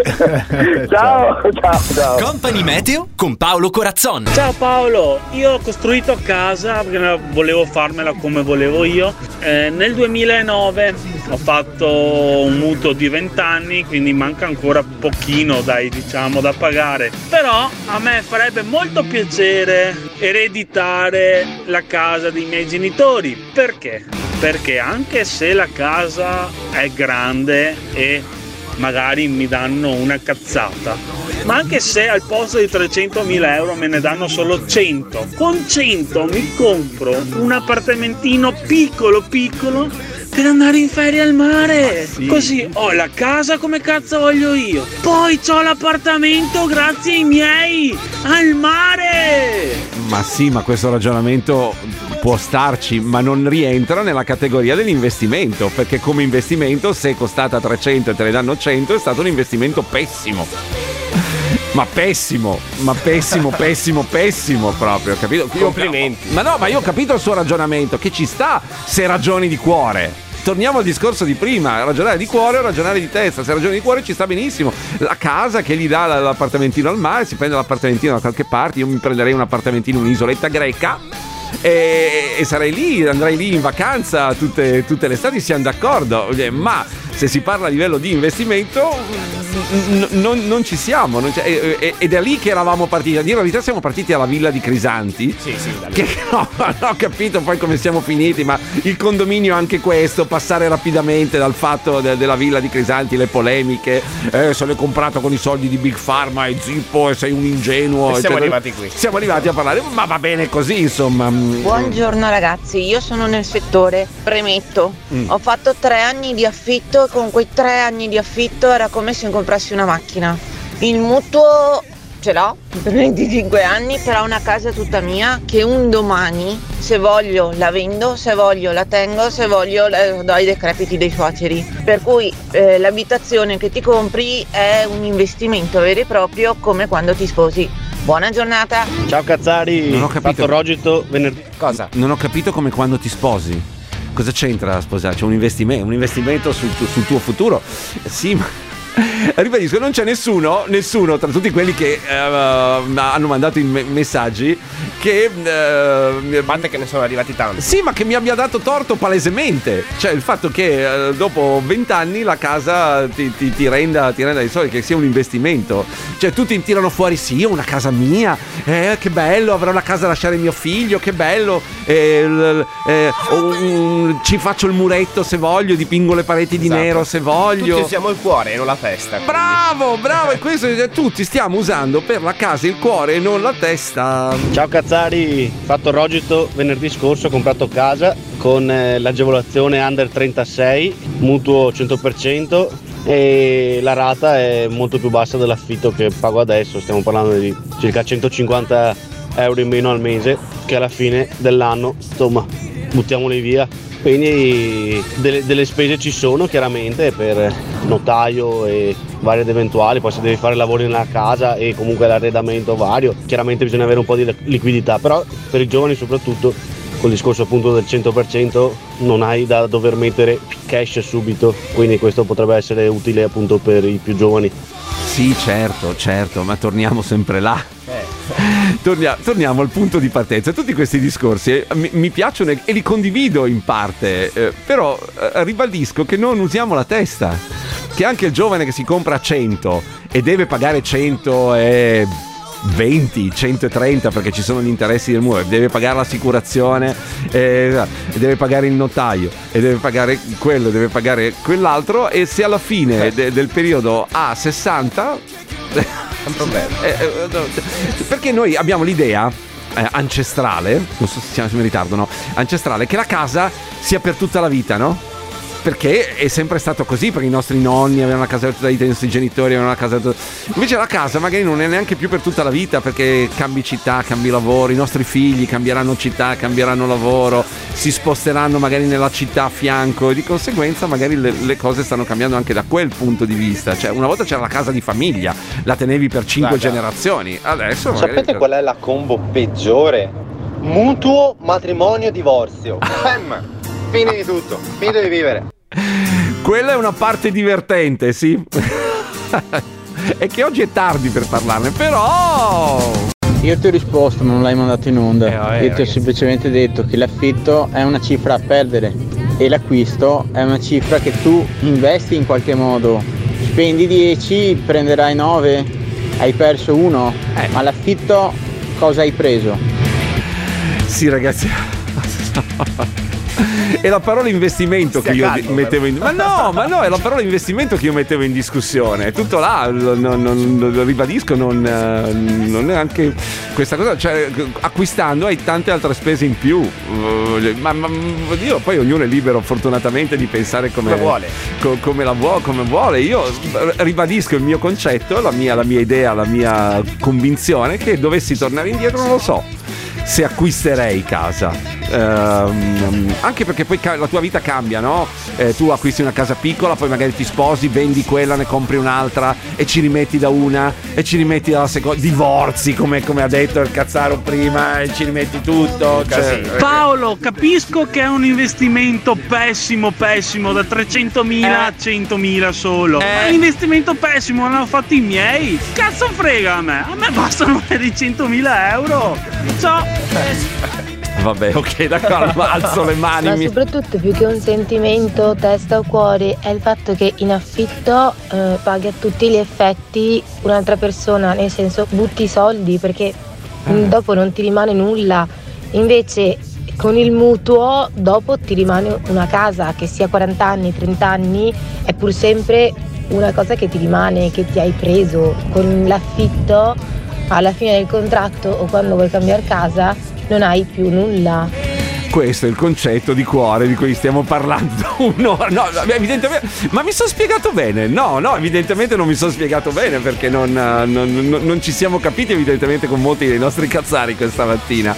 Ciao, ciao, ciao. Company Meteo con Paolo Corazzon. Ciao Paolo, io ho costruito casa perché volevo farmela come volevo io. Eh, nel duemilanove ho fatto un mutuo di venti anni, quindi manca ancora pochino dai, diciamo, da pagare. Però a me farebbe molto piacere ereditare editare la casa dei miei genitori. Perché? Perché anche se la casa è grande e magari mi danno una cazzata, ma anche se al posto di trecentomila euro me ne danno solo cento, con cento mi compro un appartamentino piccolo piccolo per andare in ferie al mare, sì. Così ho la casa come cazzo voglio io, poi c'ho l'appartamento grazie ai miei al mare. Ma sì, ma questo ragionamento può starci, ma non rientra nella categoria dell'investimento, perché come investimento, se è costata trecento e te ne danno cento, è stato un investimento pessimo. Ma pessimo, ma pessimo, pessimo, pessimo proprio, capito? Io, Complimenti. Ma no, ma io ho capito il suo ragionamento, che ci sta se ragioni di cuore. Torniamo al discorso di prima, ragionare di cuore o ragionare di testa. Se ragioni di cuore ci sta benissimo. La casa che gli dà l'appartamentino al mare, si prende l'appartamentino da qualche parte, io mi prenderei un appartamentino in un'isoletta greca e, e sarei lì, andrei lì in vacanza tutte, tutte le estati, siamo d'accordo. Ma se si parla a livello di investimento n- non, non ci siamo non ed è lì che eravamo partiti. A dire la verità, siamo partiti alla villa di Crisanti, sì, sì, che no, non ho capito poi come siamo finiti, ma il condominio anche questo, passare rapidamente dal fatto de- della villa di Crisanti, le polemiche, eh, se l'ho comprato con i soldi di Big Pharma e Zippo e sei un ingenuo, e siamo eccetera. Arrivati qui, siamo arrivati a parlare, ma va bene così, insomma. Buongiorno ragazzi, io sono nel settore, premetto, mm. ho fatto tre anni di affitto. Con quei tre anni di affitto era come se comprassi una macchina. Il mutuo ce l'ho per venticinque anni, però una casa tutta mia che un domani, se voglio la vendo, se voglio la tengo, se voglio la do ai decrepiti dei suoceri. Per cui eh, l'abitazione che ti compri è un investimento vero e proprio, come quando ti sposi. Buona giornata. Ciao Cazzari. Non ho capito. Fatto rogito venerdì. Cosa? Non ho capito, come quando ti sposi. Cosa c'entra la sposare? C'è un investimento, un investimento sul, tu, sul tuo futuro. Sì, ma ribadisco, non c'è nessuno, nessuno tra tutti quelli che uh, hanno mandato i me- messaggi che uh, parte che ne sono arrivati tanti. Sì, ma che mi abbia dato torto palesemente. Cioè il fatto che uh, dopo vent'anni la casa ti, ti, ti renda ti renda i soldi, che sia un investimento. Cioè tutti tirano fuori, sì, io ho una casa mia, eh, che bello, avrò la casa da lasciare mio figlio, che bello, eh, l, eh, oh, ci faccio il muretto se voglio, dipingo le pareti esatto. di nero se voglio. Tutti usiamo il cuore e non la testa. Quindi. Bravo, bravo, e questo tutti stiamo usando per la casa il cuore e non la testa. Ciao Cazzari, fatto rogito venerdì scorso, ho comprato casa con eh, l'agevolazione under trentasei, mutuo cento per cento e la rata è molto più bassa dell'affitto che pago adesso, stiamo parlando di circa centocinquanta euro in meno al mese, che alla fine dell'anno, insomma, buttiamoli via. Quindi delle, delle spese ci sono chiaramente per notaio e vari ed eventuali, poi se devi fare lavori nella casa e comunque l'arredamento vario, chiaramente bisogna avere un po' di liquidità, però per i giovani soprattutto col discorso appunto del cento per cento non hai da dover mettere cash subito, quindi questo potrebbe essere utile appunto per i più giovani. Sì, certo, certo, ma torniamo sempre là. Tornia, torniamo al punto di partenza. Tutti questi discorsi eh, mi, mi piacciono e, e li condivido in parte, eh, però eh, ribadisco che non usiamo la testa, che anche il giovane che si compra cento e deve pagare centoventi, centotrenta perché ci sono gli interessi del mutuo, deve pagare l'assicurazione, eh, deve pagare il notaio e deve pagare quello, deve pagare quell'altro, e se alla fine de, del periodo ha sessanta perché noi abbiamo l'idea eh, ancestrale, non so se siamo in ritardo, no? Ancestrale, che la casa sia per tutta la vita, no? Perché è sempre stato così, perché i nostri nonni avevano una casa per tutta la vita, i nostri genitori avevano una casa per tutta... Invece la casa magari non è neanche più per tutta la vita, perché cambi città, cambi lavoro, i nostri figli cambieranno città, cambieranno lavoro, si sposteranno magari nella città a fianco e di conseguenza magari le, le cose stanno cambiando anche da quel punto di vista. Cioè una volta c'era la casa di famiglia, la tenevi per cinque Guarda. generazioni, adesso magari... Sapete qual è la combo peggiore? Mutuo, matrimonio, divorzio. Bam! Fine di tutto, finito di vivere. Quella è una parte divertente, sì. È che oggi è tardi per parlarne, però... Io ti ho risposto, ma non l'hai mandato in onda. Eh, vabbè, Io ti ragazzi. ho semplicemente detto che l'affitto è una cifra a perdere e l'acquisto è una cifra che tu investi in qualche modo. Spendi dieci, prenderai nove, hai perso uno. Eh. Ma l'affitto cosa hai preso? Sì, ragazzi... È la parola investimento che io caldo, mettevo in ma no, ma no, è la parola investimento che io mettevo in discussione. È tutto là, non, non, non, ribadisco, non, non è anche questa cosa, cioè acquistando hai tante altre spese in più. Ma, ma io poi ognuno è libero fortunatamente di pensare come la vuole, co, come la vuole, come vuole. Io ribadisco il mio concetto, la mia, la mia idea, la mia convinzione che dovessi tornare indietro non lo so se acquisterei casa. ehm, anche perché poi ca- la tua vita cambia, no? Eh, tu acquisti una casa piccola, poi magari ti sposi, vendi quella, ne compri un'altra e ci rimetti da una e ci rimetti dalla seconda, divorzi come, come ha detto il Cazzaro prima, e ci rimetti tutto, cioè... Paolo, capisco che è un investimento pessimo pessimo, da trecentomila eh. a centomila solo, eh. ma è un investimento pessimo, non ho fatto i miei, cazzo frega a me, a me bastano i centomila euro, ciao. Vabbè, ok, d'accordo, ma alzo le mani. Ma soprattutto più che un sentimento, testa o cuore, è il fatto che in affitto eh, paghi a tutti gli effetti un'altra persona, nel senso butti i soldi perché eh. dopo non ti rimane nulla. Invece con il mutuo dopo ti rimane una casa, che sia quaranta anni, trenta anni, è pur sempre una cosa che ti rimane, che ti hai preso. Con l'affitto alla fine del contratto o quando vuoi cambiare casa non hai più nulla. Questo è il concetto di cuore di cui stiamo parlando un'ora. No, evidentemente. Ma mi sono spiegato bene? No, no, evidentemente non mi sono spiegato bene, perché non, non, non ci siamo capiti evidentemente con molti dei nostri cazzari questa mattina.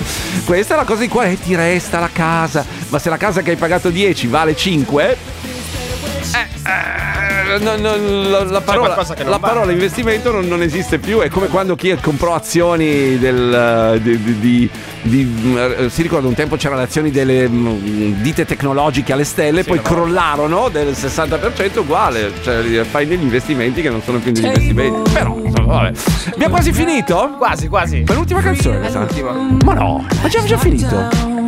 Questa è la cosa di cuore, ti resta la casa. Ma se la casa che hai pagato dieci vale cinque, eh, eh, no, no, la, la parola, la parola investimento non, non esiste più. È come quando chi comprò azioni del, di, di, di Di, si ricorda un tempo c'erano le azioni delle ditte tecnologiche alle stelle, sì, poi crollarono del sessanta per cento uguale, cioè fai degli investimenti che non sono più degli investimenti. Però vabbè, abbiamo quasi finito? Quasi quasi. Per l'ultima canzone, ma no, ma abbiamo già finito,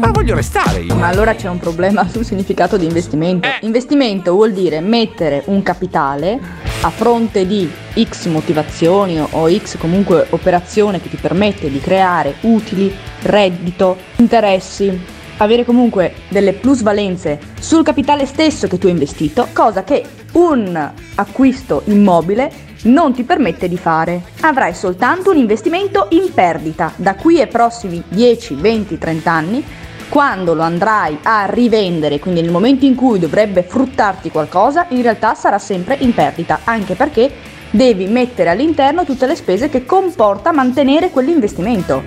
ma voglio restare io. Ma allora c'è un problema sul significato di investimento. eh. Investimento vuol dire mettere un capitale a fronte di X motivazioni o X comunque operazione che ti permette di creare utili, reddito, interessi, avere comunque delle plusvalenze sul capitale stesso che tu hai investito, cosa che un acquisto immobile non ti permette di fare. Avrai soltanto un investimento in perdita da qui ai prossimi dieci, venti, trenta anni, quando lo andrai a rivendere, quindi nel momento in cui dovrebbe fruttarti qualcosa, in realtà sarà sempre in perdita, anche perché devi mettere all'interno tutte le spese che comporta mantenere quell'investimento.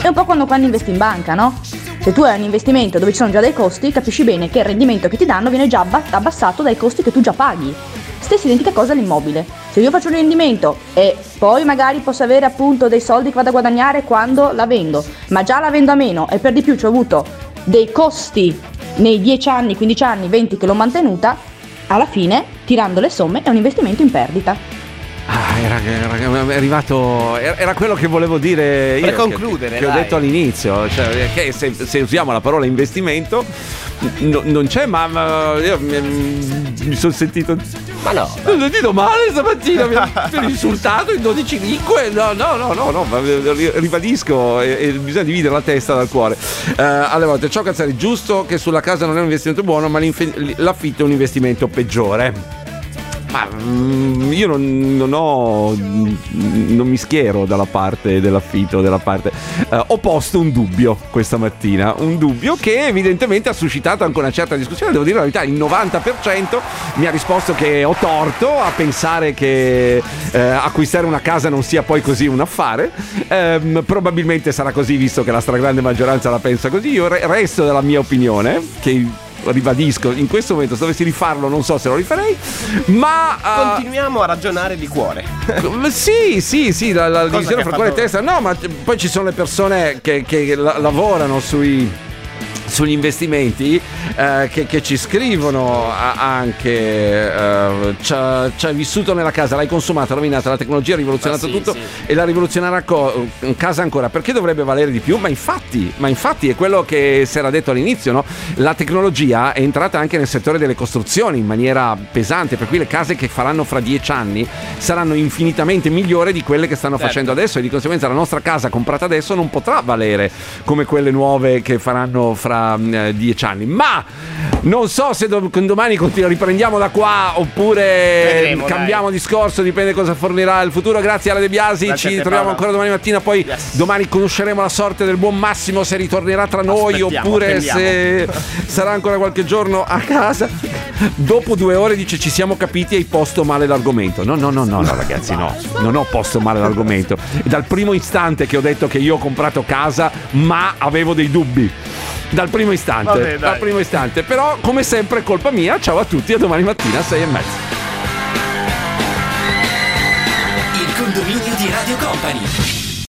È un po' quando, quando investi in banca, no? Se tu hai un investimento dove ci sono già dei costi, capisci bene che il rendimento che ti danno viene già abbassato dai costi che tu già paghi. Stessa identica cosa all'immobile. Se io faccio un rendimento e poi magari posso avere appunto dei soldi che vado a guadagnare quando la vendo, ma già la vendo a meno e per di più ci ho avuto dei costi nei dieci anni, quindici anni, venti che l'ho mantenuta, alla fine, tirando le somme, è un investimento in perdita. Ah, era, era, è arrivato, era quello che volevo dire io, per concludere, che, che ho detto all'inizio, cioè che se, se usiamo la parola investimento no, non c'è, ma, ma io mi, mi sono sentito, ma no, mi sono sentito male stamattina, mi sono insultato in dodici virgola cinque, no no no no, no ma ribadisco, e, e bisogna dividere la testa dal cuore. Eh, alle volte ciò Cazzari, giusto che sulla casa non è un investimento buono, ma l'affitto è un investimento peggiore. Ma io non, non ho, non mi schiero dalla parte dell'affitto, dalla parte. Eh, ho posto un dubbio questa mattina, un dubbio che evidentemente ha suscitato anche una certa discussione. Devo dire la verità, il novanta per cento mi ha risposto che ho torto a pensare che eh, acquistare una casa non sia poi così un affare. Eh, probabilmente sarà così, visto che la stragrande maggioranza la pensa così. Io re- resto della mia opinione che, ribadisco, in questo momento se dovessi rifarlo non so se lo rifarei, ma uh... continuiamo a ragionare di cuore. Sì, sì, sì, la, la divisione fra cuore e testa. No, ma poi ci sono le persone che, che la- lavorano sui sugli investimenti, eh, che, che ci scrivono anche eh, ci hai vissuto nella casa, l'hai consumata, rovinata, la tecnologia ha rivoluzionato sì, tutto sì. E la rivoluzionerà co- casa ancora, perché dovrebbe valere di più? Ma infatti, ma infatti è quello che si era detto all'inizio, no? La tecnologia è entrata anche nel settore delle costruzioni in maniera pesante, per cui le case che faranno fra dieci anni saranno infinitamente migliori di quelle che stanno certo. facendo adesso, e di conseguenza la nostra casa comprata adesso non potrà valere come quelle nuove che faranno fra dieci anni, ma non so se do- domani continu- riprendiamo da qua oppure vedremo, cambiamo dai. discorso, dipende cosa fornirà il futuro. Grazie alla De Biasi, grazie, ci troviamo Paolo. Ancora domani mattina, poi yes. domani conosceremo la sorte del buon Massimo, se ritornerà tra noi. Aspettiamo, oppure attendiamo. Se sarà ancora qualche giorno a casa. Dopo due ore dice ci siamo capiti, hai posto male l'argomento. No, no, no, no, no ragazzi, no, non ho posto male l'argomento. Dal primo istante che ho detto che io ho comprato casa, ma avevo dei dubbi. dal primo istante. Vabbè, dal primo istante. Però come sempre è colpa mia. Ciao a tutti, a domani mattina a sei e mezza. Il condominio di Radio Company.